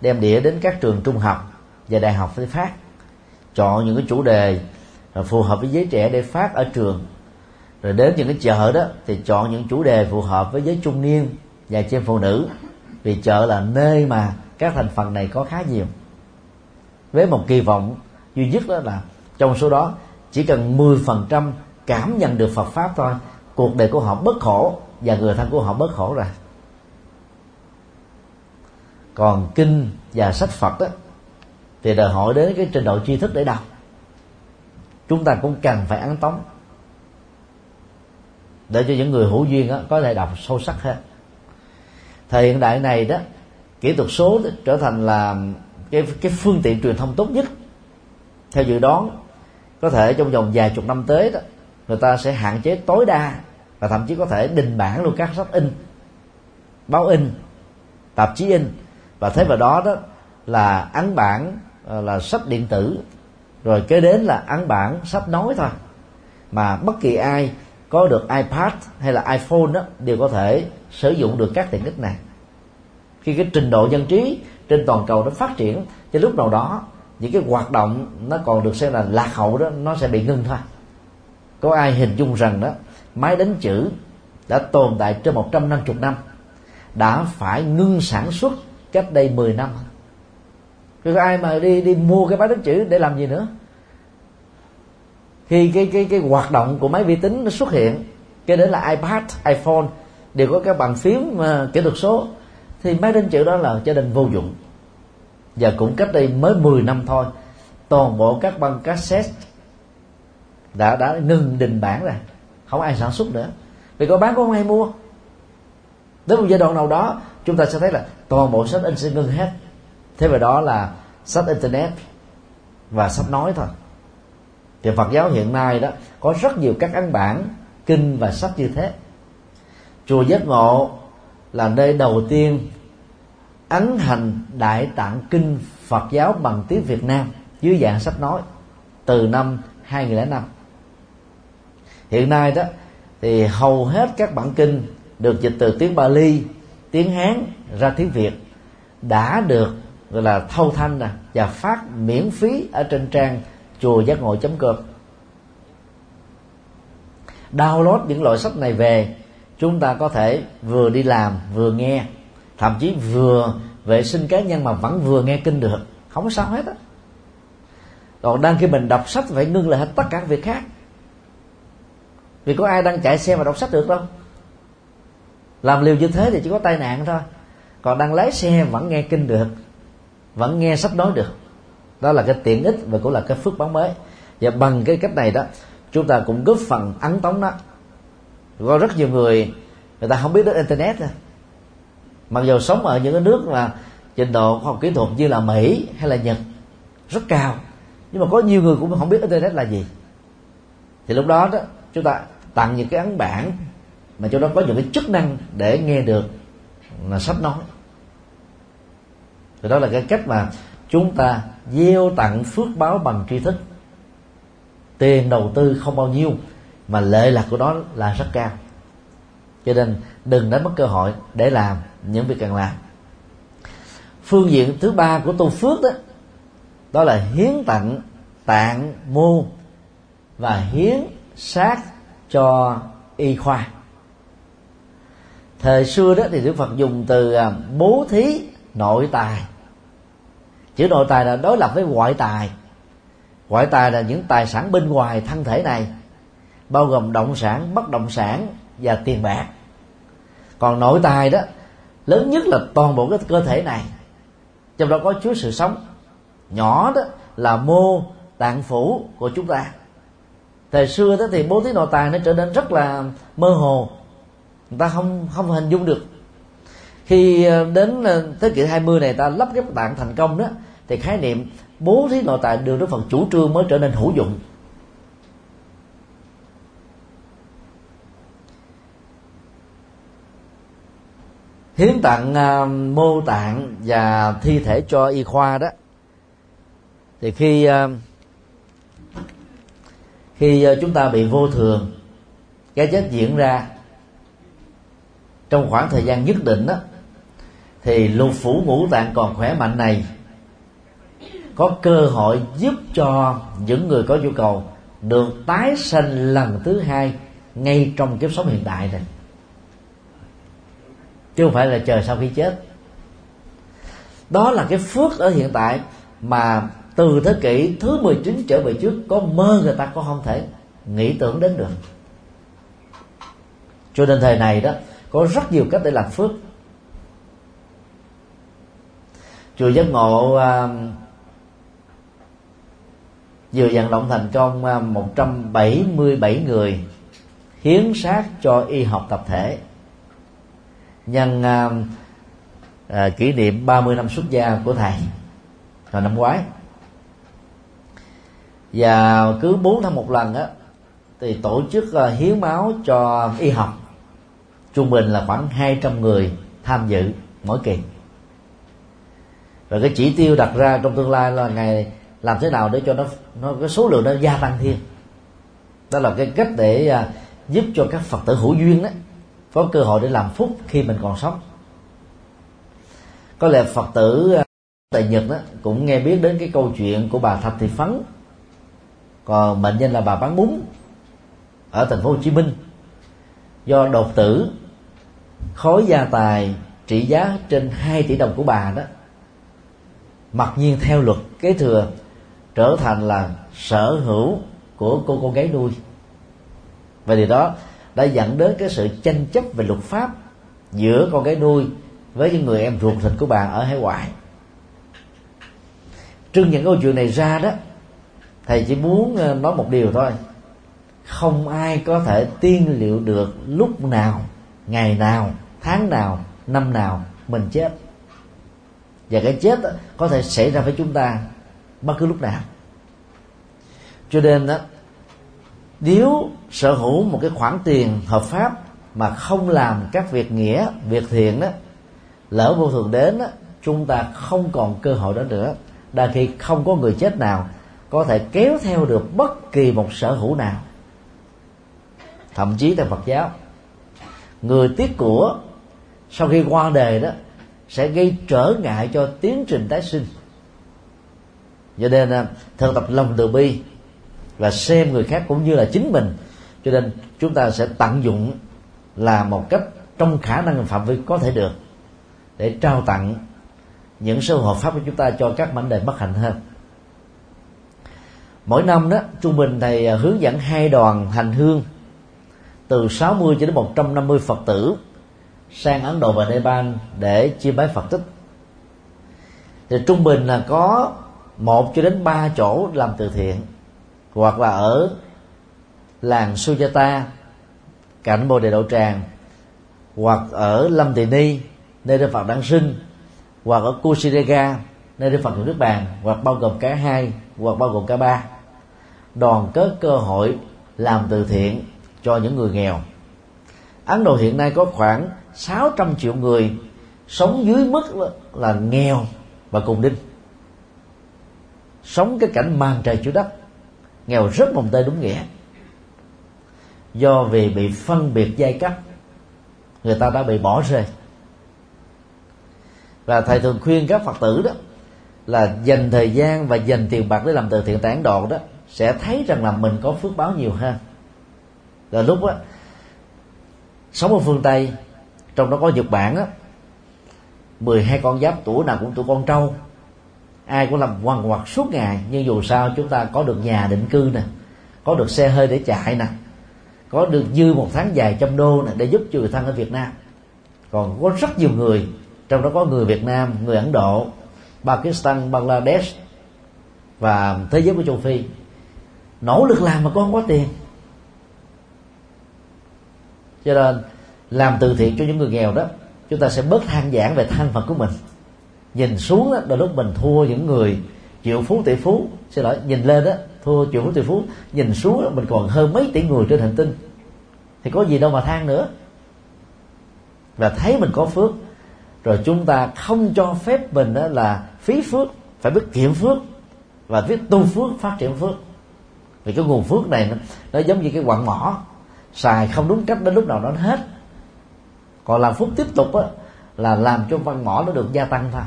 đem đĩa đến các trường trung học và đại học để phát, chọn những cái chủ đề phù hợp với giới trẻ để phát ở trường. Rồi đến những cái chợ đó thì chọn những chủ đề phù hợp với giới trung niên và chị em phụ nữ, vì chợ là nơi mà các thành phần này có khá nhiều. Với một kỳ vọng duy nhất đó là trong số đó chỉ cần mười phần trăm cảm nhận được Phật pháp thôi, cuộc đời của họ bớt khổ và người thân của họ bớt khổ rồi. Còn kinh và sách Phật đó, thì đòi hỏi đến cái trình độ tri thức để đọc. Chúng ta cũng cần phải ấn tống để cho những người hữu duyên đó có thể đọc sâu sắc hơn. Thời hiện đại này đó, kỹ thuật số trở thành là cái, cái phương tiện truyền thông tốt nhất. Theo dự đoán, có thể trong vòng vài chục năm tới đó, người ta sẽ hạn chế tối đa và thậm chí có thể đình bản luôn các sách in, báo in, tạp chí in, và thế vào đó đó là ấn bản là sách điện tử, rồi kế đến là ấn bản sách nói thôi. Mà bất kỳ ai có được iPad hay là iPhone đó đều có thể sử dụng được các tiện ích này. Khi cái trình độ dân trí trên toàn cầu nó phát triển, thì lúc nào đó những cái hoạt động nó còn được xem là lạc hậu đó, nó sẽ bị ngưng thôi. Có ai hình dung rằng đó máy đánh chữ đã tồn tại trên một trăm năm mươi năm đã phải ngưng sản xuất cách đây mười năm. Rồi có ai mà đi đi mua cái máy đánh chữ để làm gì nữa? Khi cái cái cái hoạt động của máy vi tính nó xuất hiện, cái đến là iPad, iPhone đều có cái bàn phím uh, kỹ thuật số, thì máy đánh chữ đó là cho nên vô dụng. Và cũng cách đây mới mười năm thôi, toàn bộ các băng cassette đã đã ngừng đình bản rồi, không ai sản xuất nữa, vì có bán cũng không ai mua. Đến một giai đoạn nào đó, chúng ta sẽ thấy là toàn bộ sách in sẽ ngưng hết, thế vào đó là sách internet và sách nói thôi. Thì Phật giáo hiện nay đó có rất nhiều các ấn bản kinh và sách như thế. Chùa Giác Ngộ là nơi đầu tiên ấn hành Đại Tạng kinh Phật giáo bằng tiếng Việt Nam dưới dạng sách nói từ năm hai nghìn lẻ năm. Hiện nay đó thì hầu hết các bản kinh được dịch từ tiếng Pali, tiếng Hán ra tiếng Việt đã được gọi là thâu thanh nè và phát miễn phí ở trên trang chùa giác ngộ chấm com. Download những loại sách này về, chúng ta có thể vừa đi làm vừa nghe, thậm chí vừa vệ sinh cá nhân mà vẫn vừa nghe kinh được, không có sao hết á. Còn đang khi mình đọc sách phải ngưng lại hết tất cả việc khác, vì có ai đang chạy xe mà đọc sách được đâu. Làm liều như thế thì chỉ có tai nạn thôi. Còn đang lái xe vẫn nghe kinh được, vẫn nghe sách nói được. Đó là cái tiện ích và cũng là cái phước báo mới. Và bằng cái cách này đó, chúng ta cũng góp phần ấn tống đó. Có rất nhiều người, người ta không biết đến internet nữa. Mặc dù sống ở những cái nước mà trình độ khoa học kỹ thuật như là Mỹ hay là Nhật rất cao, nhưng mà có nhiều người cũng không biết internet là gì. Thì lúc đó đó, chúng ta tặng những cái ấn bản mà trong đó có những cái chức năng để nghe được là sách nói. Thì đó là cái cách mà chúng ta gieo tặng phước báo bằng tri thức. Tiền đầu tư không bao nhiêu mà lợi lạc của nó là rất cao. Cho nên đừng đánh mất cơ hội để làm những việc cần làm. Phương diện thứ ba của tu phước đó, đó là hiến tặng tạng mô và hiến xác cho y khoa. Thời xưa đó thì Đức Phật dùng từ bố thí nội tài. Chữ nội tài là đối lập với ngoại tài. Ngoại tài là những tài sản bên ngoài thân thể này, bao gồm động sản, bất động sản và tiền bạc. Còn nội tài đó lớn nhất là toàn bộ cái cơ thể này, trong đó có chứa sự sống. Nhỏ đó là mô, tạng phủ của chúng ta. Thời xưa đó thì bố thí nội tài nó trở nên rất là mơ hồ, người ta không không hình dung được. Khi đến thế kỷ hai mươi này ta lắp ghép tạng thành công đó, thì khái niệm bố thí nội tại được Đức Phật chủ trương mới trở nên hữu dụng. Hiến tặng uh, mô tạng và thi thể cho y khoa đó, thì khi uh, khi uh, chúng ta bị vô thường, cái chết diễn ra trong khoảng thời gian nhất định đó, thì lục phủ ngũ tạng còn khỏe mạnh này có cơ hội giúp cho những người có nhu cầu được tái sanh lần thứ hai ngay trong kiếp sống hiện tại này, chứ không phải là chờ sau khi chết. Đó là cái phước ở hiện tại mà từ thế kỷ thứ mười chín trở về trước có mơ người ta cũng không thể nghĩ tưởng đến được. Cho nên thời này đó có rất nhiều cách để làm phước. Chùa Giác Ngộ à, vừa vận động thành công một trăm bảy mươi bảy người hiến xác cho y học tập thể, nhân à, à, kỷ niệm ba mươi năm xuất gia của thầy hồi năm ngoái. Và cứ bốn tháng một lần á, thì tổ chức à, hiến máu cho y học, trung bình là khoảng hai trăm người tham dự mỗi kỳ. Và cái chỉ tiêu đặt ra trong tương lai là ngày làm thế nào để cho nó, nó cái số lượng nó gia tăng thêm. Đó là cái cách để à, giúp cho các Phật tử hữu duyên đó có cơ hội để làm phúc khi mình còn sống. Có lẽ Phật tử à, tại Nhật đó cũng nghe biết đến cái câu chuyện của bà Thạch Thị Phấn, còn mệnh danh là bà bán bún, ở thành phố Hồ Chí Minh, do đột tử. Khối gia tài trị giá trên hai tỷ đồng của bà đó mặc nhiên theo luật kế thừa trở thành là sở hữu của cô con gái nuôi, và điều đó đã dẫn đến cái sự tranh chấp về luật pháp giữa con gái nuôi với những người em ruột thịt của bà ở hải ngoại. Trưng những câu chuyện này ra đó, thầy chỉ muốn nói một điều thôi: không ai có thể tiên liệu được lúc nào, ngày nào, tháng nào, năm nào mình chết. Và cái chết đó có thể xảy ra với chúng ta bất cứ lúc nào. Cho nên đó, nếu sở hữu một cái khoản tiền hợp pháp mà không làm các việc nghĩa, việc thiện đó, lỡ vô thường đến đó, chúng ta không còn cơ hội đó nữa. Đa khi không có người chết nào có thể kéo theo được bất kỳ một sở hữu nào. Thậm chí theo Phật giáo, người tiếc của sau khi qua đời đó sẽ gây trở ngại cho tiến trình tái sinh. Cho nên thực tập lòng từ bi và xem người khác cũng như là chính mình. Cho nên chúng ta sẽ tận dụng là một cách trong khả năng phạm vi có thể được để trao tặng những sự hợp pháp của chúng ta cho các mảnh đời bất hạnh hơn. Mỗi năm đó trung bình thầy hướng dẫn hai đoàn hành hương từ sáu mươi cho đến một trăm năm mươi Phật tử sang Ấn Độ và Nepal để chiêm bái Phật tích. Thì trung bình là có một cho đến ba chỗ làm từ thiện, hoặc là ở làng Sujata cạnh Bồ Đề Đậu Tràng, hoặc ở Lâm Tì Ni nơi Đức Phật đản sinh, hoặc ở Kushinagar nơi Đức Phật của Đức Bàn, hoặc bao gồm cả hai, hoặc bao gồm cả ba. Đoàn kết cơ hội làm từ thiện cho những người nghèo. Ấn Độ hiện nay có khoảng sáu trăm triệu người sống dưới mức là, là nghèo và cùng đinh, sống cái cảnh màn trời chiếu đất, nghèo rất mồng tơi đúng nghĩa. Do vì bị phân biệt giai cấp, người ta đã bị bỏ rơi. Và thầy thường khuyên các Phật tử đó là dành thời gian và dành tiền bạc để làm từ thiện tại Ấn Độ đó, sẽ thấy rằng là mình có phước báo nhiều hơn. Rồi lúc đó sống ở phương Tây, trong đó có Nhật Bản á, mười hai con giáp tuổi nào cũng tụi con trâu, ai cũng làm quằn quật suốt ngày, nhưng dù sao chúng ta có được nhà định cư nè, có được xe hơi để chạy nè, có được dư một tháng vài trăm đô nè để giúp cho người thân ở Việt Nam. Còn có rất nhiều người, trong đó có người Việt Nam, người Ấn Độ, Pakistan, Bangladesh và thế giới của châu Phi, nỗ lực làm mà con không có tiền. Cho nên làm từ thiện cho những người nghèo đó, chúng ta sẽ bớt than vãn về thân phận của mình, nhìn xuống đó, đôi lúc mình thua những người triệu phú tỷ phú, xin lỗi, nhìn lên đó thua triệu phú tỷ phú, nhìn xuống đó, mình còn hơn mấy tỷ người trên hành tinh, thì có gì đâu mà than nữa. Và thấy mình có phước rồi, chúng ta không cho phép mình đó là phí phước, phải biết kiệm phước và biết tu phước, phát triển phước. Vì cái nguồn phước này nó, nó giống như cái quặng mỏ, xài không đúng cách đến lúc nào nó hết. Còn làm phước tiếp tục á, là làm cho văn mỏ nó được gia tăng thôi.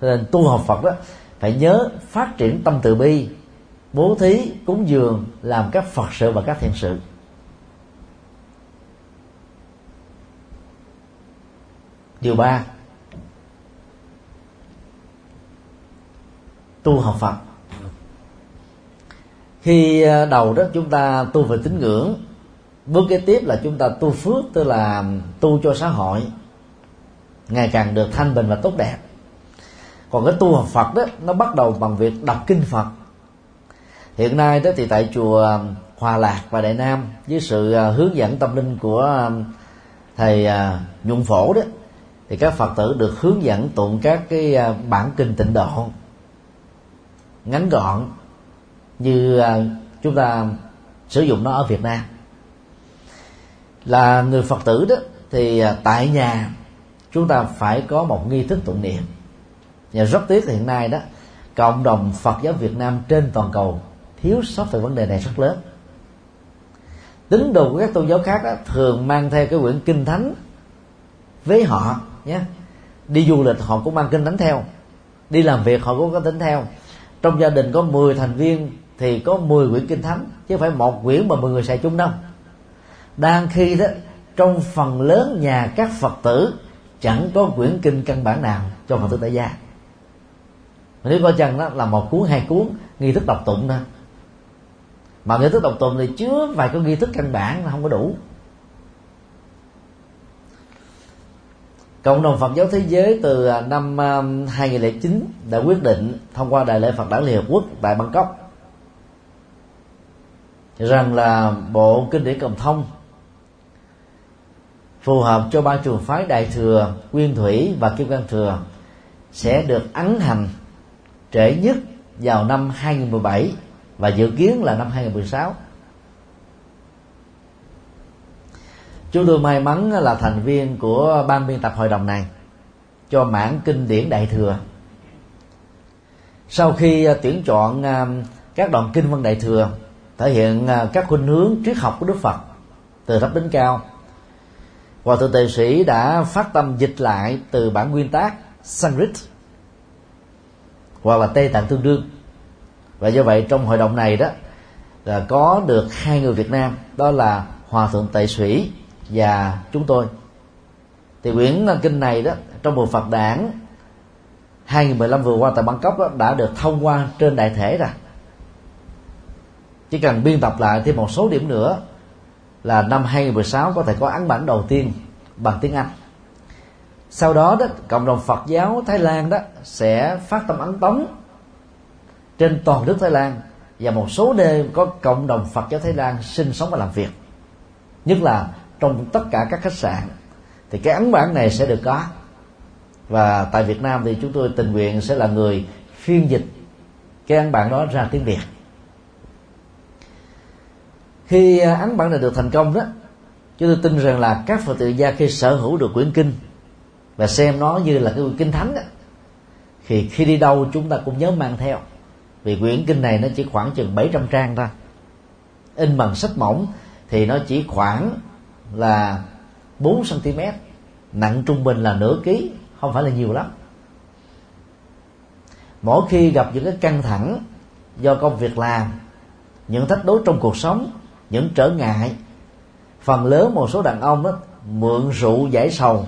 Thế nên tu học Phật đó phải nhớ phát triển tâm từ bi, bố thí, cúng dường, làm các Phật sự và các thiện sự. Điều ba, tu học Phật. Khi đầu đó chúng ta tu về tín ngưỡng, bước kế tiếp là chúng ta tu phước, tức là tu cho xã hội ngày càng được thanh bình và tốt đẹp. Còn cái tu học Phật đó, nó bắt đầu bằng việc đọc kinh Phật. Hiện nay đó thì tại chùa Hòa Lạc và Đại Nam, với sự hướng dẫn tâm linh của thầy Nhuận Phổ đó, thì các Phật tử được hướng dẫn tụng các cái bản kinh tịnh độ ngắn gọn như chúng ta sử dụng nó ở Việt Nam. Là người Phật tử đó thì tại nhà chúng ta phải có một nghi thức tụng niệm. Và rất tiếc hiện nay đó, cộng đồng Phật giáo Việt Nam trên toàn cầu thiếu sót về vấn đề này rất lớn. Tín đồ của các tôn giáo khác đó, thường mang theo cái quyển kinh thánh với họ nhé. Đi du lịch họ cũng mang kinh thánh theo, đi làm việc họ cũng có tính theo. Trong gia đình có mười thành viên thì có mười quyển kinh thánh, chứ không phải một quyển mà mười người xài chung đâu. Đang khi đó, trong phần lớn nhà các Phật tử chẳng có quyển kinh căn bản nào cho Phật tử tại gia. Nếu coi chăng đó là một cuốn hai cuốn nghi thức đọc tụng thôi, mà nghi thức đọc tụng thì chứa vài cái nghi thức căn bản là không có đủ. Cộng đồng Phật giáo thế giới từ năm hai nghìn lẻ chín đã quyết định thông qua Đại lễ Phật Đản Liên Hợp Quốc tại Bangkok rằng là bộ kinh điển cộng thông phù hợp cho ba trường phái Đại Thừa, Nguyên Thủy và Kim Cang Thừa sẽ được ấn hành trễ nhất vào năm hai nghìn mười bảy và dự kiến là năm hai nghìn mười sáu. Chúng tôi may mắn là thành viên của ban biên tập hội đồng này cho mảng kinh điển Đại Thừa. Sau khi tuyển chọn các đoạn kinh văn Đại Thừa thể hiện các khuynh hướng triết học của Đức Phật từ thấp đến cao, Hòa thượng Tề Sĩ đã phát tâm dịch lại từ bản nguyên tác Sanskrit hoặc là Tây Tạng tương đương. Và do vậy trong hội đồng này đó là có được hai người Việt Nam, đó là Hòa thượng Tề Sĩ và chúng tôi. Thì quyển kinh này đó, trong buổi Phật đản hai nghìn mười lăm vừa qua tại Bangkok đó, đã được thông qua trên đại thể rồi. Chỉ cần biên tập lại thêm một số điểm nữa là năm hai nghìn mười sáu có thể có ấn bản đầu tiên bằng tiếng Anh. Sau đó, đó cộng đồng Phật giáo Thái Lan đó sẽ phát tâm ấn tống trên toàn nước Thái Lan, và một số nơi có cộng đồng Phật giáo Thái Lan sinh sống và làm việc, nhất là trong tất cả các khách sạn, thì cái ấn bản này sẽ được có. Và tại Việt Nam thì chúng tôi tình nguyện sẽ là người phiên dịch cái ấn bản đó ra tiếng Việt. Khi ấn bản này được thành công đó, chúng tôi tin rằng là các Phật tự gia khi sở hữu được quyển kinh và xem nó như là cái quyển kinh thánh đó, thì khi đi đâu chúng ta cũng nhớ mang theo, vì quyển kinh này nó chỉ khoảng chừng bảy trăm trang thôi. In bằng sách mỏng thì nó chỉ khoảng là bốn xăng ti mét, nặng trung bình là nửa ký, không phải là nhiều lắm. Mỗi khi gặp những cái căng thẳng do công việc làm, những thách đố trong cuộc sống, những trở ngại, phần lớn một số đàn ông đó mượn rượu giải sầu,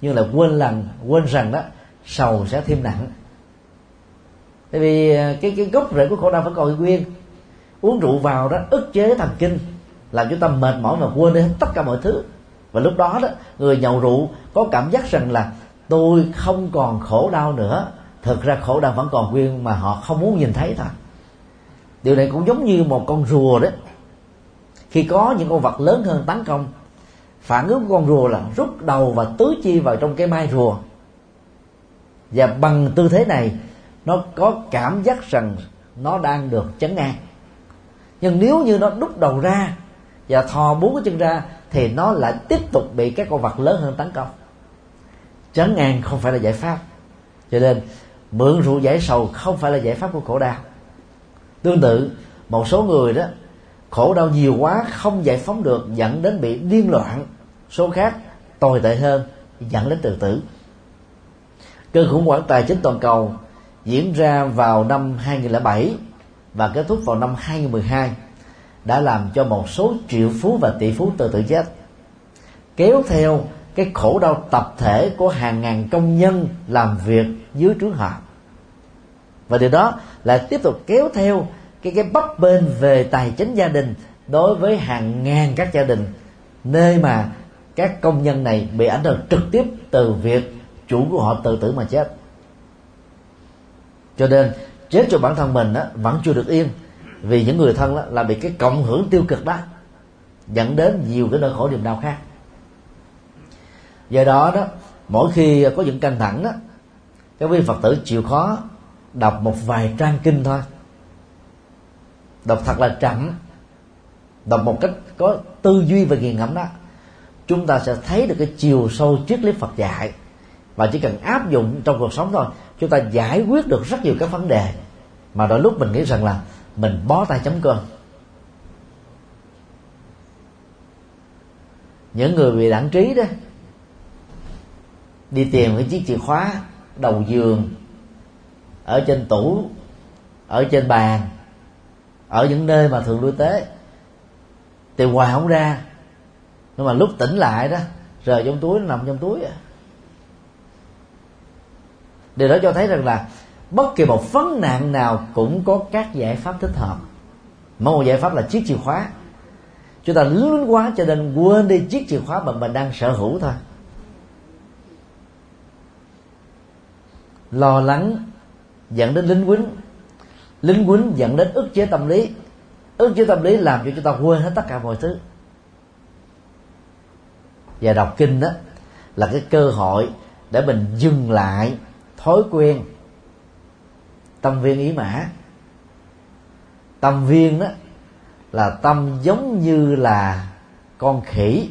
nhưng là quên rằng quên rằng đó sầu sẽ thêm nặng. Tại vì cái cái gốc rễ của khổ đau vẫn còn nguyên. Uống rượu vào đó ức chế thần kinh, làm chúng ta mệt mỏi và quên đi hết tất cả mọi thứ. Và lúc đó đó, người nhậu rượu có cảm giác rằng là tôi không còn khổ đau nữa. Thực ra khổ đau vẫn còn nguyên mà họ không muốn nhìn thấy thôi. Điều này cũng giống như một con rùa đó, khi có những con vật lớn hơn tấn công, phản ứng của con rùa là rút đầu và tứ chi vào trong cái mai rùa. Và bằng tư thế này, nó có cảm giác rằng nó đang được trấn an. Nhưng nếu như nó đút đầu ra và thò bốn cái chân ra, thì nó lại tiếp tục bị các con vật lớn hơn tấn công. Trấn an không phải là giải pháp. Cho nên mượn rượu giải sầu không phải là giải pháp của khổ đau. Tương tự, một số người đó khổ đau nhiều quá không giải phóng được, dẫn đến bị điên loạn. Số khác tồi tệ hơn, dẫn đến tự tử. Cơn khủng hoảng tài chính toàn cầu diễn ra vào năm hai nghìn lẻ bảy và kết thúc vào năm hai nghìn mười hai đã làm cho một số triệu phú và tỷ phú tự tử chết, kéo theo cái khổ đau tập thể của hàng ngàn công nhân làm việc dưới trướng họ. Và điều đó lại tiếp tục kéo theo cái cái bấp bênh về tài chính gia đình đối với hàng ngàn các gia đình, nơi mà các công nhân này bị ảnh hưởng trực tiếp từ việc chủ của họ tự tử mà chết. Cho nên chết cho bản thân mình đó, vẫn chưa được yên, vì những người thân đó là bị cái cộng hưởng tiêu cực đó, dẫn đến nhiều cái nỗi khổ niềm đau khác. Do đó đó, mỗi khi có những căng thẳng đó, các vị Phật tử chịu khó đọc một vài trang kinh thôi, đọc thật là chậm, đọc một cách có tư duy và nghiền ngẫm đó, chúng ta sẽ thấy được cái chiều sâu triết lý Phật dạy, và chỉ cần áp dụng trong cuộc sống thôi, chúng ta giải quyết được rất nhiều các vấn đề mà đôi lúc mình nghĩ rằng là mình bó tay chấm cơm. Những người bị đảng trí đó đi tìm cái chiếc chìa khóa đầu giường, ở trên tủ, ở trên bàn, ở những nơi mà thường lui tới, tìm hoài không ra, nhưng mà lúc tỉnh lại đó, rời trong túi, nằm trong túi. Điều đó cho thấy rằng là bất kỳ một vấn nạn nào cũng có các giải pháp thích hợp. Mỗi một giải pháp là chiếc chìa khóa. Chúng ta lướt quá cho nên quên đi chiếc chìa khóa mà mình đang sở hữu thôi. Lo lắng dẫn đến lính quýnh, lính quýnh dẫn đến ức chế tâm lý, ức chế tâm lý làm cho chúng ta quên hết tất cả mọi thứ. Và đọc kinh đó là cái cơ hội để mình dừng lại thói quen tâm viên ý mã. Tâm viên đó là tâm giống như là con khỉ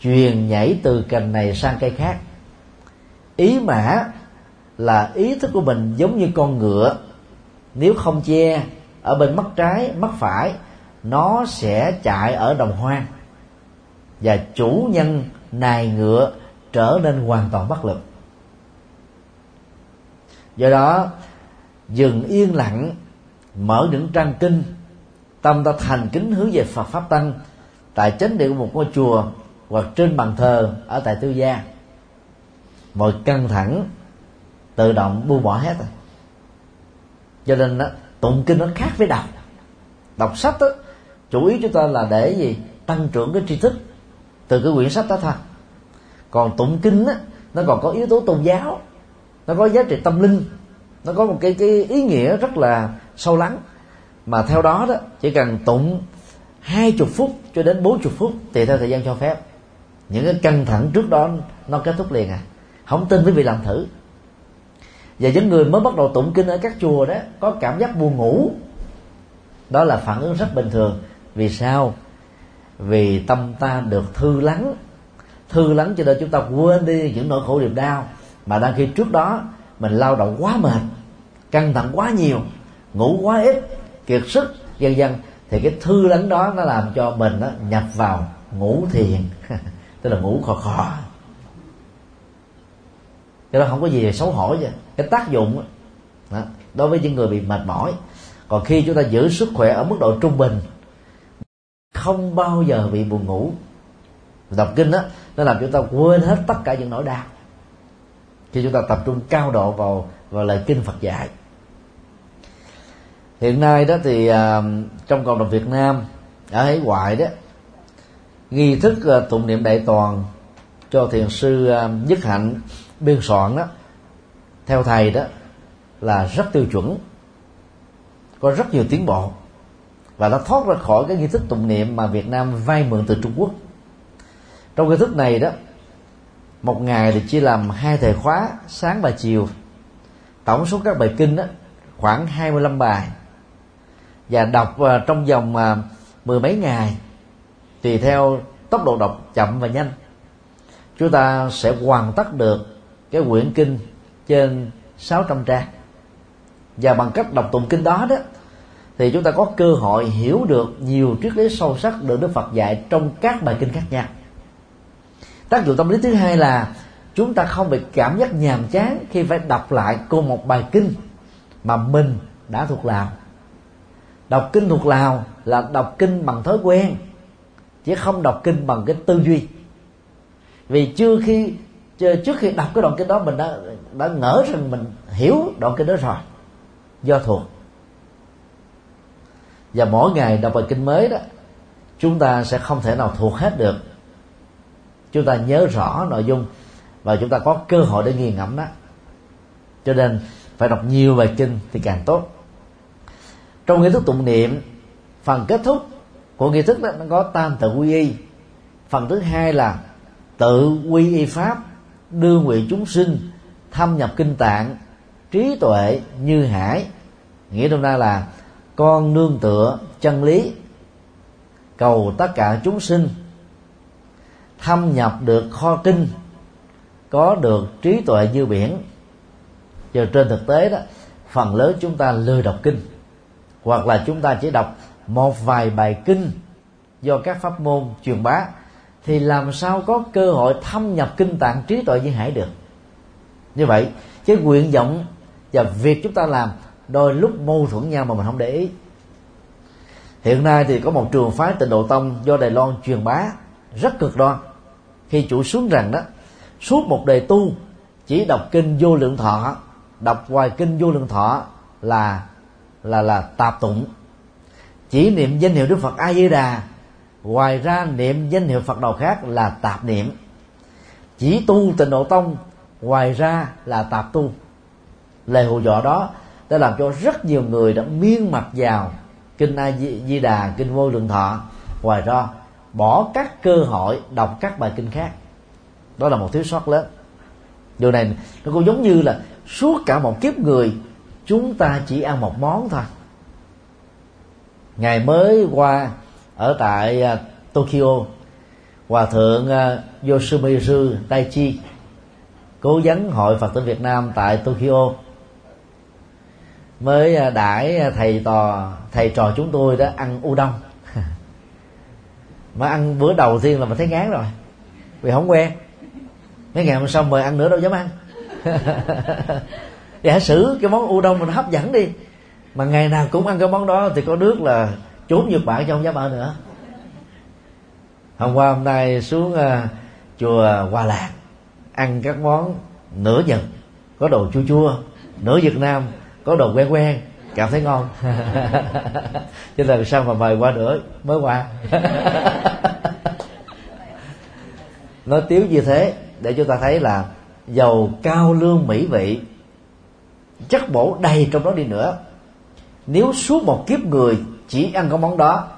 chuyền nhảy từ cành này sang cây khác. Ý mã là ý thức của mình giống như con ngựa, nếu không che ở bên mắt trái mắt phải, nó sẽ chạy ở đồng hoang, và chủ nhân nài ngựa trở nên hoàn toàn bất lực. Do đó, dừng yên lặng, mở những trang kinh, tâm ta thành kính hướng về Phật Pháp Tăng tại chánh điện của một ngôi chùa hoặc trên bàn thờ ở tại tư gia, mọi căng thẳng tự động buông bỏ hết rồi. Cho nên đó, tụng kinh nó khác với đọc. Đọc sách đó, chủ yếu chúng ta là để gì? Tăng trưởng cái tri thức từ cái quyển sách đó thôi. Còn tụng kinh đó, nó còn có yếu tố tôn giáo, nó có giá trị tâm linh, nó có một cái, cái ý nghĩa rất là sâu lắng. Mà theo đó đó, chỉ cần tụng hai mươi phút cho đến bốn mươi phút tùy theo thời gian cho phép. Những cái căng thẳng trước đó nó kết thúc liền à. Không tin quý vị làm thử. Và những người mới bắt đầu tụng kinh ở các chùa đó có cảm giác buồn ngủ, đó là phản ứng rất bình thường. Vì sao? vì tâm ta được thư lắng, thư lắng cho nên chúng ta quên đi những nỗi khổ niềm đau mà đang khi trước đó mình lao động quá mệt, căng thẳng quá nhiều, ngủ quá ít, kiệt sức vân vân, thì cái thư lắng đó nó làm cho mình đó nhập vào ngủ thiền tức là ngủ khò khò. Cái đó không có gì xấu hổ vậy. Cái tác dụng đó, đối với những người bị mệt mỏi. Còn khi chúng ta giữ sức khỏe ở mức độ trung bình, không bao giờ bị buồn ngủ. Đọc kinh đó, nó làm chúng ta quên hết tất cả những nỗi đau khi chúng ta tập trung cao độ vào vào lời kinh Phật dạy. Hiện nay đó thì uh, trong cộng đồng Việt Nam ở hải ngoại đó, nghi thức uh, tụng niệm đại toàn cho thiền sư uh, Nhất Hạnh biên soạn đó, theo thầy đó là rất tiêu chuẩn, có rất nhiều tiến bộ, và nó thoát ra khỏi cái nghi thức tụng niệm mà Việt Nam vay mượn từ Trung Quốc. Trong nghi thức này đó, một ngày thì chia làm hai thời khóa sáng và chiều, tổng số các bài kinh đó khoảng hai mươi lăm bài, và đọc trong vòng mười mấy ngày tùy theo tốc độ đọc chậm và nhanh. Chúng ta sẽ hoàn tất được cái quyển kinh trên sáu trăm trang. Và bằng cách đọc tụng kinh đó đó thì chúng ta có cơ hội hiểu được nhiều triết lý sâu sắc được Đức Phật dạy trong các bài kinh khác nhau. Tác dụng tâm lý thứ hai là chúng ta không bị cảm giác nhàm chán khi phải đọc lại cùng một bài kinh mà mình đã thuộc lòng. Đọc kinh thuộc lòng là đọc kinh bằng thói quen, chứ không đọc kinh bằng cái tư duy. Vì chưa khi trước khi đọc cái đoạn kinh đó mình đã đã ngỡ rằng mình hiểu đoạn kinh đó rồi, do thuộc. Và mỗi ngày đọc bài kinh mới đó, chúng ta sẽ không thể nào thuộc hết được. Chúng ta nhớ rõ nội dung và chúng ta có cơ hội để nghiền ngẫm đó. Cho nên phải đọc nhiều bài kinh thì càng tốt. Trong nghi thức tụng niệm, phần kết thúc của nghi thức đó nó có tam tự quy y. Phần thứ hai là tự quy y pháp, đưa nguyện chúng sinh, thâm nhập kinh tạng, trí tuệ như hải. Nghĩa đông ra là con nương tựa chân lý, cầu tất cả chúng sinh thâm nhập được kho kinh, có được trí tuệ như biển. Giờ trên thực tế đó, phần lớn chúng ta lười đọc kinh, hoặc là chúng ta chỉ đọc một vài bài kinh do các pháp môn truyền bá, thì làm sao có cơ hội thâm nhập kinh tạng trí tuệ như hải được. Như vậy cái nguyện vọng và việc chúng ta làm đôi lúc mâu thuẫn nhau mà mình không để ý. Hiện nay thì có một trường phái Tịnh Độ Tông do Đài Loan truyền bá rất cực đoan, khi chủ xuống rằng đó, suốt một đời tu chỉ đọc kinh Vô Lượng Thọ, đọc hoài kinh Vô Lượng Thọ là là là tạp tụng, chỉ niệm danh hiệu Đức Phật A Di Đà, ngoài ra niệm danh hiệu Phật nào khác là tạp niệm, chỉ tu Tịnh Độ Tông, ngoài ra là tạp tu. Lời hù dọa đó đã làm cho rất nhiều người đã miên mặt vào kinh A Di Đà, kinh Vô Lượng Thọ, ngoài ra bỏ các cơ hội đọc các bài kinh khác. Đó là một thiếu sót lớn. Điều này nó cũng giống như là suốt cả một kiếp người chúng ta chỉ ăn một món thôi. Ngày mới qua ở tại uh, Tokyo, Hòa thượng uh, Yoshimaru Daiichi cố vấn hội Phật tử Việt Nam tại Tokyo mới uh, đãi thầy tò thầy trò chúng tôi đã ăn udon. Mà ăn bữa đầu tiên là mình thấy ngán rồi, vì không quen. Mấy ngày hôm sau mời ăn nữa đâu dám ăn. Giả sử cái món udon mình hấp dẫn đi, mà ngày nào cũng ăn cái món đó thì có nước là trốn Nhật Bản chứ không dám ở nữa. Hôm qua hôm nay xuống uh, chùa Hòa Lạc ăn các món nửa Nhật có đồ chua chua, nửa Việt Nam có đồ quen quen, cảm thấy ngon. Cho nên sao mà mời qua nữa mới qua. Nói tiếu như thế để chúng ta thấy là dầu cao lương mỹ vị, chất bổ đầy trong đó đi nữa, nếu suốt một kiếp người chỉ ăn có món đó,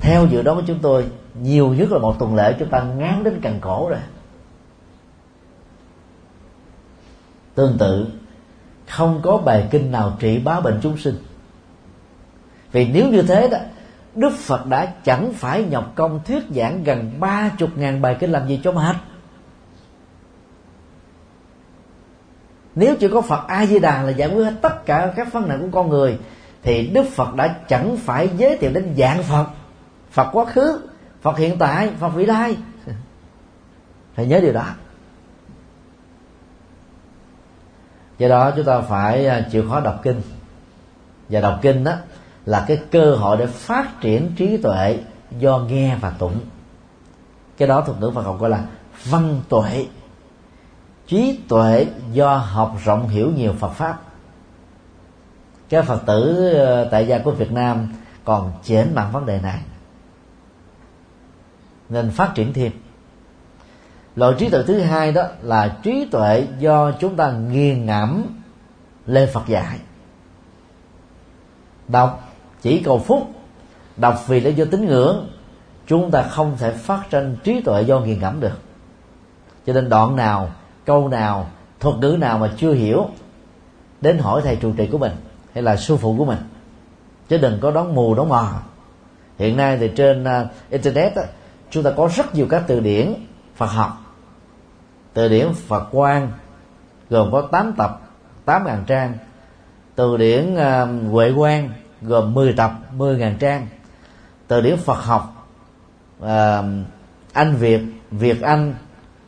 theo dự đoán của chúng tôi, nhiều nhất là một tuần lễ chúng ta ngán đến cằn cổ rồi. Tương tự, không có bài kinh nào trị bá bệnh chúng sinh. Vì nếu như thế đó, Đức Phật đã chẳng phải nhọc công thuyết giảng gần ba chục ngàn bài kinh làm gì cho mệt. Nếu chỉ có Phật A Di Đà là giải quyết hết tất cả các vấn nạn của con người, thì Đức Phật đã chẳng phải giới thiệu đến dạng Phật, Phật quá khứ, Phật hiện tại, Phật vị lai. Phải nhớ điều đó. Do đó chúng ta phải chịu khó đọc kinh, và đọc kinh đó là cái cơ hội để phát triển trí tuệ do nghe và tụng. Cái đó thuật ngữ Phật học gọi là văn tuệ, trí tuệ do học rộng hiểu nhiều Phật pháp. Các Phật tử tại gia của Việt Nam còn chểnh bằng vấn đề này, nên phát triển thêm. Loại trí tuệ thứ hai đó là trí tuệ do chúng ta nghiền ngẫm lên Phật dạy. Đọc chỉ cầu phúc, đọc vì lý do tín ngưỡng, chúng ta không thể phát sinh trí tuệ do nghiền ngẫm được. Cho nên đoạn nào, câu nào, thuật ngữ nào mà chưa hiểu, đến hỏi thầy trụ trì của mình hay là sư phụ của mình, chứ đừng có đón mù đón mò. Hiện nay thì trên uh, internet đó, chúng ta có rất nhiều các từ điển Phật học. Từ điển Phật Quang gồm có tám tập, tám ngàn trang. Từ điển uh, Huệ Quang gồm mười tập, mười ngàn trang. Từ điển Phật học uh, Anh Việt, Việt Anh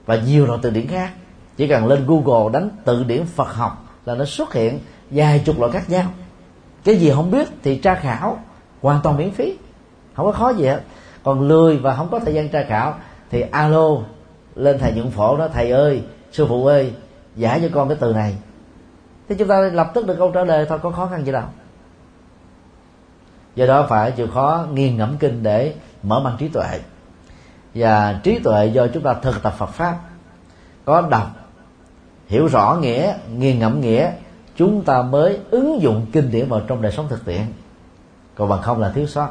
và nhiều loại từ điển khác. Chỉ cần lên Google đánh từ điển Phật học là nó xuất hiện vài chục loại khác nhau. Cái gì không biết thì tra khảo, hoàn toàn miễn phí, không có khó gì hết. Còn lười và không có thời gian tra khảo thì alo lên thầy Nhuận Phổ đó: thầy ơi, sư phụ ơi, giải cho con cái từ này. Thế chúng ta lập tức được câu trả lời thôi, có khó khăn gì đâu. Do đó phải chịu khó nghiền ngẫm kinh để mở mang trí tuệ. Và trí tuệ do chúng ta thực tập Phật pháp, có đọc, hiểu rõ nghĩa, nghiền ngẫm nghĩa, chúng ta mới ứng dụng kinh điển vào trong đời sống thực tiễn. Còn bằng không là thiếu sót.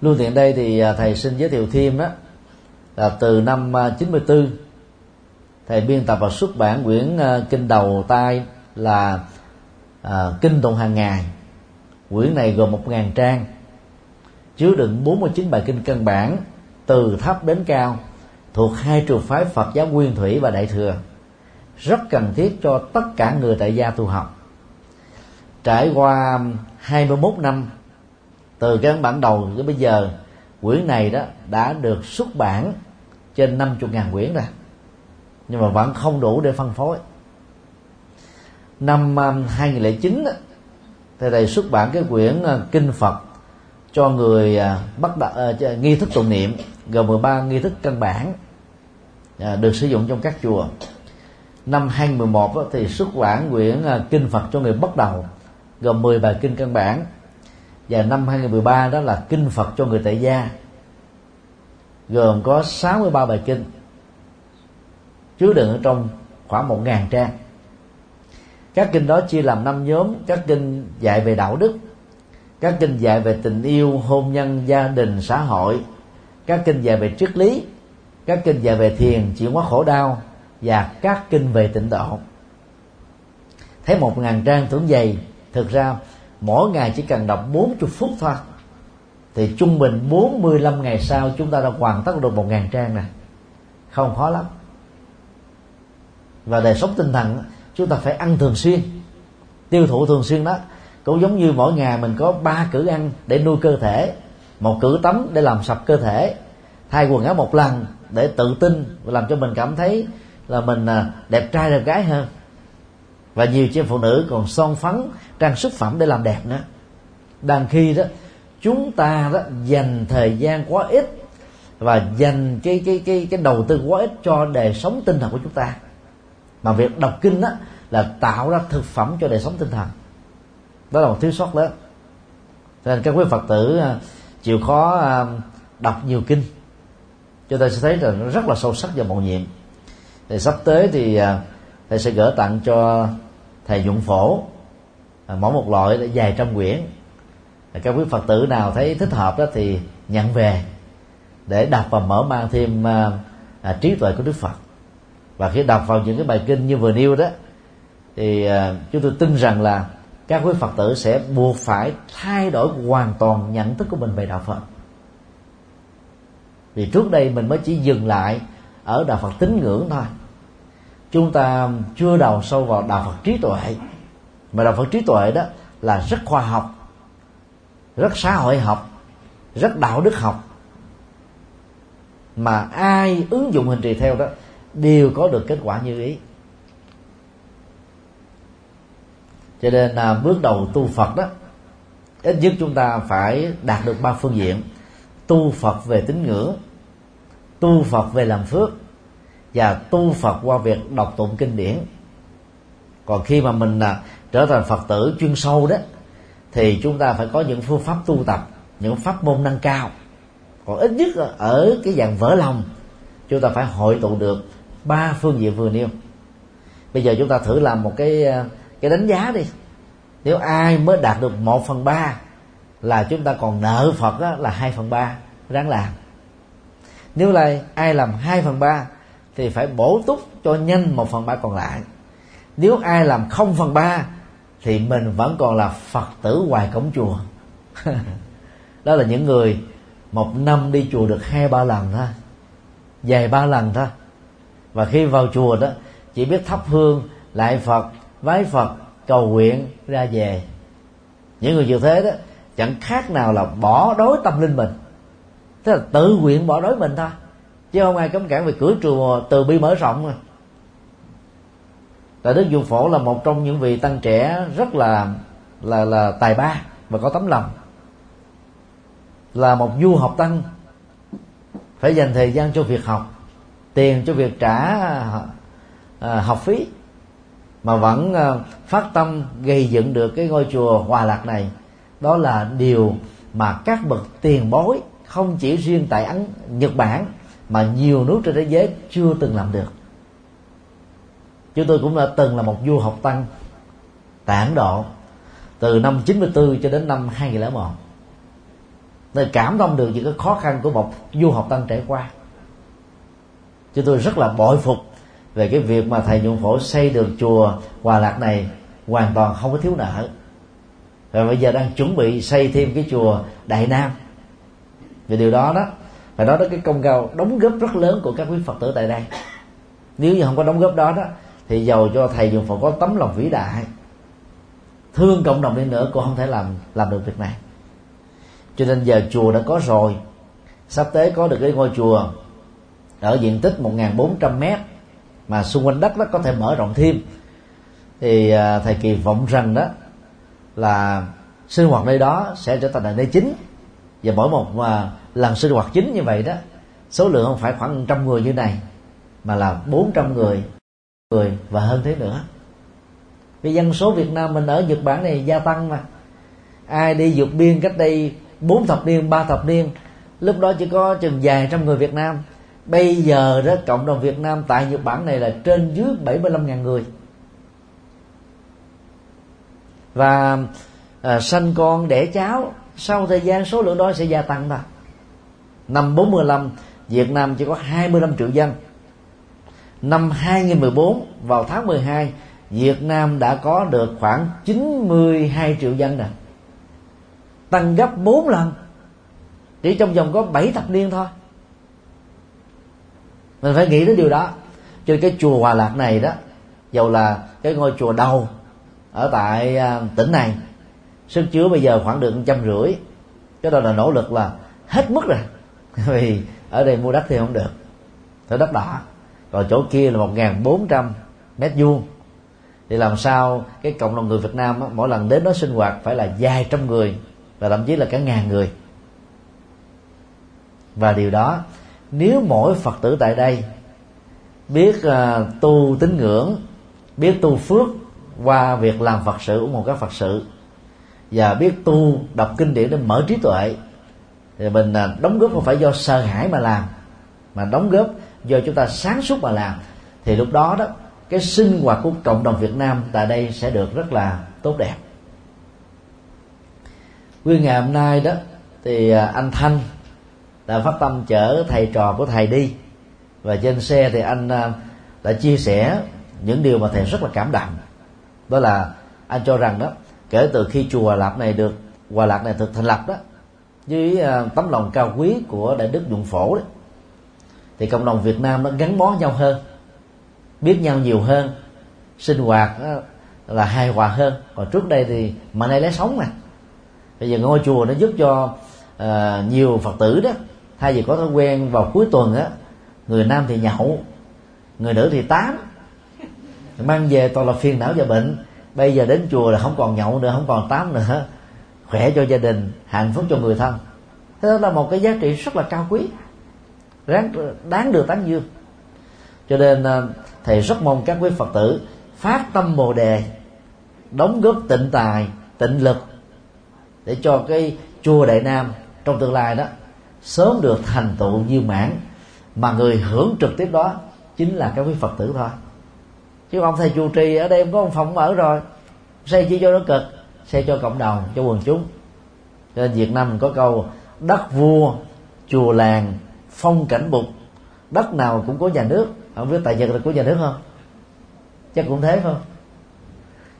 Luôn tiện đây thì thầy xin giới thiệu thêm đó là từ năm chín mươi tư, thầy biên tập và xuất bản quyển kinh đầu tay là à, Kinh Tụng Hàng Ngày. Quyển này gồm một ngàn trang, chứa đựng bốn mươi chín bài kinh căn bản từ thấp đến cao, thuộc hai trường phái Phật giáo Nguyên Thủy và Đại Thừa, rất cần thiết cho tất cả người tại gia tu học. Trải qua hai mươi mốt năm từ cái bản đầu đến bây giờ, quyển này đó đã được xuất bản trên năm mươi ngàn quyển rồi, nhưng mà vẫn không đủ để phân phối. Năm hai nghìn lẻ chín đó, thầy thầy xuất bản cái quyển Kinh Phật cho người bắt đạ, nghi thức tụng niệm, gồm mười ba nghi thức căn bản được sử dụng trong các chùa. Năm hai nghìn mười một thì xuất bản quyển Kinh Phật cho người bắt đầu, gồm mười bài kinh căn bản. Và năm hai nghìn mười ba đó là Kinh Phật cho người tại gia, gồm có sáu mươi ba bài kinh, chứa đựng ở trong khoảng một ngàn trang. Các kinh đó chia làm năm nhóm: các kinh dạy về đạo đức, các kinh dạy về tình yêu, hôn nhân, gia đình, xã hội, các kinh dạy về triết lý, các kinh dạy về thiền, chuyển hóa khổ đau, và các kinh về tịnh độ. Thấy một ngàn trang tưởng dày, thực ra mỗi ngày chỉ cần đọc bốn mươi phút thôi, thì trung bình bốn mươi lăm ngày sau chúng ta đã hoàn tất được một ngàn trang này. Không khó lắm. Và đời sống tinh thần chúng ta phải ăn thường xuyên, tiêu thụ thường xuyên đó. Cũng giống như mỗi ngày mình có ba cữ ăn để nuôi cơ thể, một cữ tắm để làm sạch cơ thể, thay quần áo một lần để tự tin và làm cho mình cảm thấy là mình đẹp trai đẹp gái hơn. Và nhiều chị em phụ nữ còn son phấn, trang sức phẩm để làm đẹp nữa. Đang khi đó chúng ta đó dành thời gian quá ít và dành cái cái cái cái đầu tư quá ít cho đời sống tinh thần của chúng ta. Mà việc đọc kinh đó là tạo ra thực phẩm cho đời sống tinh thần. Đó là một thiếu sót lớn. Cho nên các quý Phật tử chịu khó đọc nhiều kinh, chúng ta sẽ thấy là nó rất là sâu sắc và mầu nhiệm. Thì sắp tới thì thầy sẽ gửi tặng cho thầy Nhuận Phổ mỗi một loại vài trăm quyển. Các quý Phật tử nào thấy thích hợp đó thì nhận về để đọc và mở mang thêm trí tuệ của Đức Phật. Và khi đọc vào những cái bài kinh như vừa nêu đó, thì chúng tôi tin rằng là các quý Phật tử sẽ buộc phải thay đổi hoàn toàn nhận thức của mình về đạo Phật. Vì trước đây mình mới chỉ dừng lại ở đạo Phật tín ngưỡng thôi, chúng ta chưa đào sâu vào đạo Phật trí tuệ. Mà đạo Phật trí tuệ đó là rất khoa học, rất xã hội học, rất đạo đức học, mà ai ứng dụng hành trì theo đó đều có được kết quả như ý. Cho nên là bước đầu tu Phật đó, ít nhất chúng ta phải đạt được ba phương diện: tu Phật về tín ngưỡng, tu Phật về làm phước, và tu Phật qua việc đọc tụng kinh điển. Còn khi mà mình là trở thành Phật tử chuyên sâu đó, thì chúng ta phải có những phương pháp tu tập, những pháp môn nâng cao. Còn ít nhất ở cái dạng vỡ lòng, chúng ta phải hội tụ được ba phương diện vừa nêu. Bây giờ chúng ta thử làm một cái cái đánh giá đi. Nếu ai mới đạt được một phần ba là chúng ta còn nợ Phật đó, là hai phần ba ráng làm. Nếu là ai làm hai phần ba thì phải bổ túc cho nhanh một phần ba còn lại. Nếu ai làm không phần ba thì mình vẫn còn là Phật tử ngoài cổng chùa. Đó là những người một năm đi chùa được hai ba lần thôi, vài ba lần thôi, và khi vào chùa đó chỉ biết thắp hương, lạy Phật, vái Phật, cầu nguyện, ra về. Những người như thế đó chẳng khác nào là bỏ đói tâm linh mình, tức là tự nguyện bỏ đói mình thôi, chứ không ai cấm cản. Về cửa chùa từ bi mở rộng rồi. Đại đức Nhuận Phổ là một trong những vị tăng trẻ rất là là là tài ba và có tấm lòng, là một du học tăng, phải dành thời gian cho việc học, tiền cho việc trả à, học phí, mà vẫn à, phát tâm gây dựng được cái ngôi chùa Hòa Lạc này. Đó là điều mà các bậc tiền bối không chỉ riêng tại Ấn, Nhật Bản mà nhiều nước trên thế giới chưa từng làm được. Chúng tôi cũng đã từng là một du học tăng tại Ấn Độ từ năm chín mươi tư cho đến năm hai nghìn lẻ một, nên cảm thông được những cái khó khăn của một du học tăng trải qua. Chúng tôi rất là bội phục về cái việc mà thầy Nhuận Phổ xây được chùa Hòa Lạc này hoàn toàn không có thiếu nợ. Và bây giờ đang chuẩn bị xây thêm cái chùa Đại Nam. Vì điều đó đó, phải nói đến cái công lao đóng góp rất lớn của các quý Phật tử tại đây. Nếu như không có đóng góp đó đó, thì dầu cho thầy Nhuận Phổ có tấm lòng vĩ đại, thương cộng đồng đi nữa cũng không thể làm làm được việc này. Cho nên giờ chùa đã có rồi, sắp tới có được cái ngôi chùa ở diện tích một nghìn bốn trăm mét, mà xung quanh đất nó có thể mở rộng thêm. Thì thầy kỳ vọng rằng đó là sinh hoạt nơi đó sẽ trở thành nơi chính. Và mỗi một lần sinh hoạt chính như vậy đó, số lượng không phải khoảng trăm người như này, mà là bốn trăm người, người và hơn thế nữa. Vì dân số Việt Nam mình ở Nhật Bản này gia tăng mà. Ai đi vượt biên cách đây bốn thập niên, ba thập niên, lúc đó chỉ có chừng vài trăm người Việt Nam. Bây giờ đó cộng đồng Việt Nam tại Nhật Bản này là trên dưới bảy mươi lăm nghìn người. Và à, sanh con đẻ cháu, sau thời gian số lượng đó sẽ gia tăng thôi. Năm bốn mươi lăm Việt Nam chỉ có hai mươi lăm triệu dân. Năm hai nghìn mười bốn vào tháng mười hai Việt Nam đã có được khoảng chín mươi hai triệu dân rồi, tăng gấp bốn lần chỉ trong vòng có bảy thập niên thôi. Mình phải nghĩ đến điều đó. Cho nên cái chùa Hòa Lạc này đó, dầu là cái ngôi chùa đầu ở tại tỉnh này, sức chứa bây giờ khoảng được một trăm rưỡi, cái đó là nỗ lực là hết mức rồi. Vì ở đây mua đất thì không được, phải đất đỏ. Còn chỗ kia là một nghìn bốn trăm mét vuông, thì làm sao cái cộng đồng người Việt Nam đó, mỗi lần đến đó sinh hoạt phải là vài trăm người, và thậm chí là cả ngàn người. Và điều đó nếu mỗi Phật tử tại đây biết uh, tu tín ngưỡng, biết tu phước qua việc làm Phật sự, ủng hộ các Phật sự, và biết tu đọc kinh điển để mở trí tuệ, thì mình uh, đóng góp không phải do sợ hãi mà làm, mà đóng góp do chúng ta sáng suốt mà làm. Thì lúc đó đó cái sinh hoạt của cộng đồng Việt Nam tại đây sẽ được rất là tốt đẹp. Nguyên ngày hôm nay đó thì anh Thanh đã phát tâm chở thầy trò của thầy đi, và trên xe thì anh đã chia sẻ những điều mà thầy rất là cảm động. Đó là anh cho rằng đó Kể từ khi chùa Hòa Lạc này được Hòa Lạc này được thành lập đó, với tấm lòng cao quý của Đại đức Nhuận Phổ đó, thì cộng đồng Việt Nam nó gắn bó nhau hơn, biết nhau nhiều hơn, sinh hoạt là hài hòa hơn. Còn trước đây thì mà nay lấy sống mà, bây giờ ngôi chùa nó giúp cho uh, nhiều Phật tử đó, thay vì có thói quen vào cuối tuần á, người nam thì nhậu, người nữ thì tám, mang về toàn là phiền não và bệnh. Bây giờ đến chùa là không còn nhậu nữa, không còn tám nữa, khỏe cho gia đình, hạnh phúc cho người thân. Thế đó là một cái giá trị rất là cao quý, đáng, đáng được tán dương. Cho nên thầy rất mong các quý Phật tử phát tâm Bồ Đề, đóng góp tịnh tài, tịnh lực để cho cái chùa Đại Nam trong tương lai đó sớm được thành tựu viên mãn, mà người hưởng trực tiếp đó chính là các quý Phật tử thôi. Chứ ông thầy trụ trì ở đây em có một phòng ở rồi, xây chỉ cho nó cực, xây cho cộng đồng, cho quần chúng. Cho nên Việt Nam có câu đất vua, chùa làng, phong cảnh bục, đất nào cũng có nhà nước. Không biết tại Nhật là của nhà nước không? Chắc cũng thế không?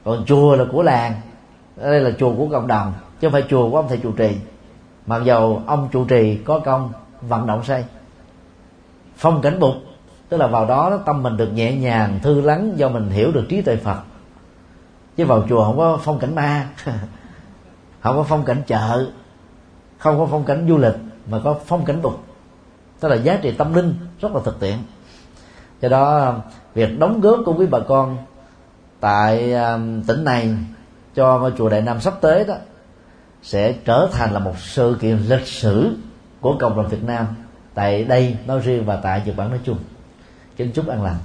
Còn chùa là của làng, ở đây là chùa của cộng đồng, chứ không phải chùa của ông thầy trụ trì. Mặc dầu ông trụ trì có công vận động xây. Phong cảnh bục, tức là vào đó tâm mình được nhẹ nhàng, thư lắng, do mình hiểu được trí tuệ Phật. Chứ vào chùa không có phong cảnh ma, không có phong cảnh chợ, không có phong cảnh du lịch, mà có phong cảnh bục, tức là giá trị tâm linh rất là thực tiễn. Do đó việc đóng góp của quý bà con tại tỉnh này cho ngôi chùa Đại Nam sắp tới đó sẽ trở thành là một sự kiện lịch sử của cộng đồng Việt Nam tại đây nói riêng và tại Nhật Bản nói chung. Kính chúc an lành.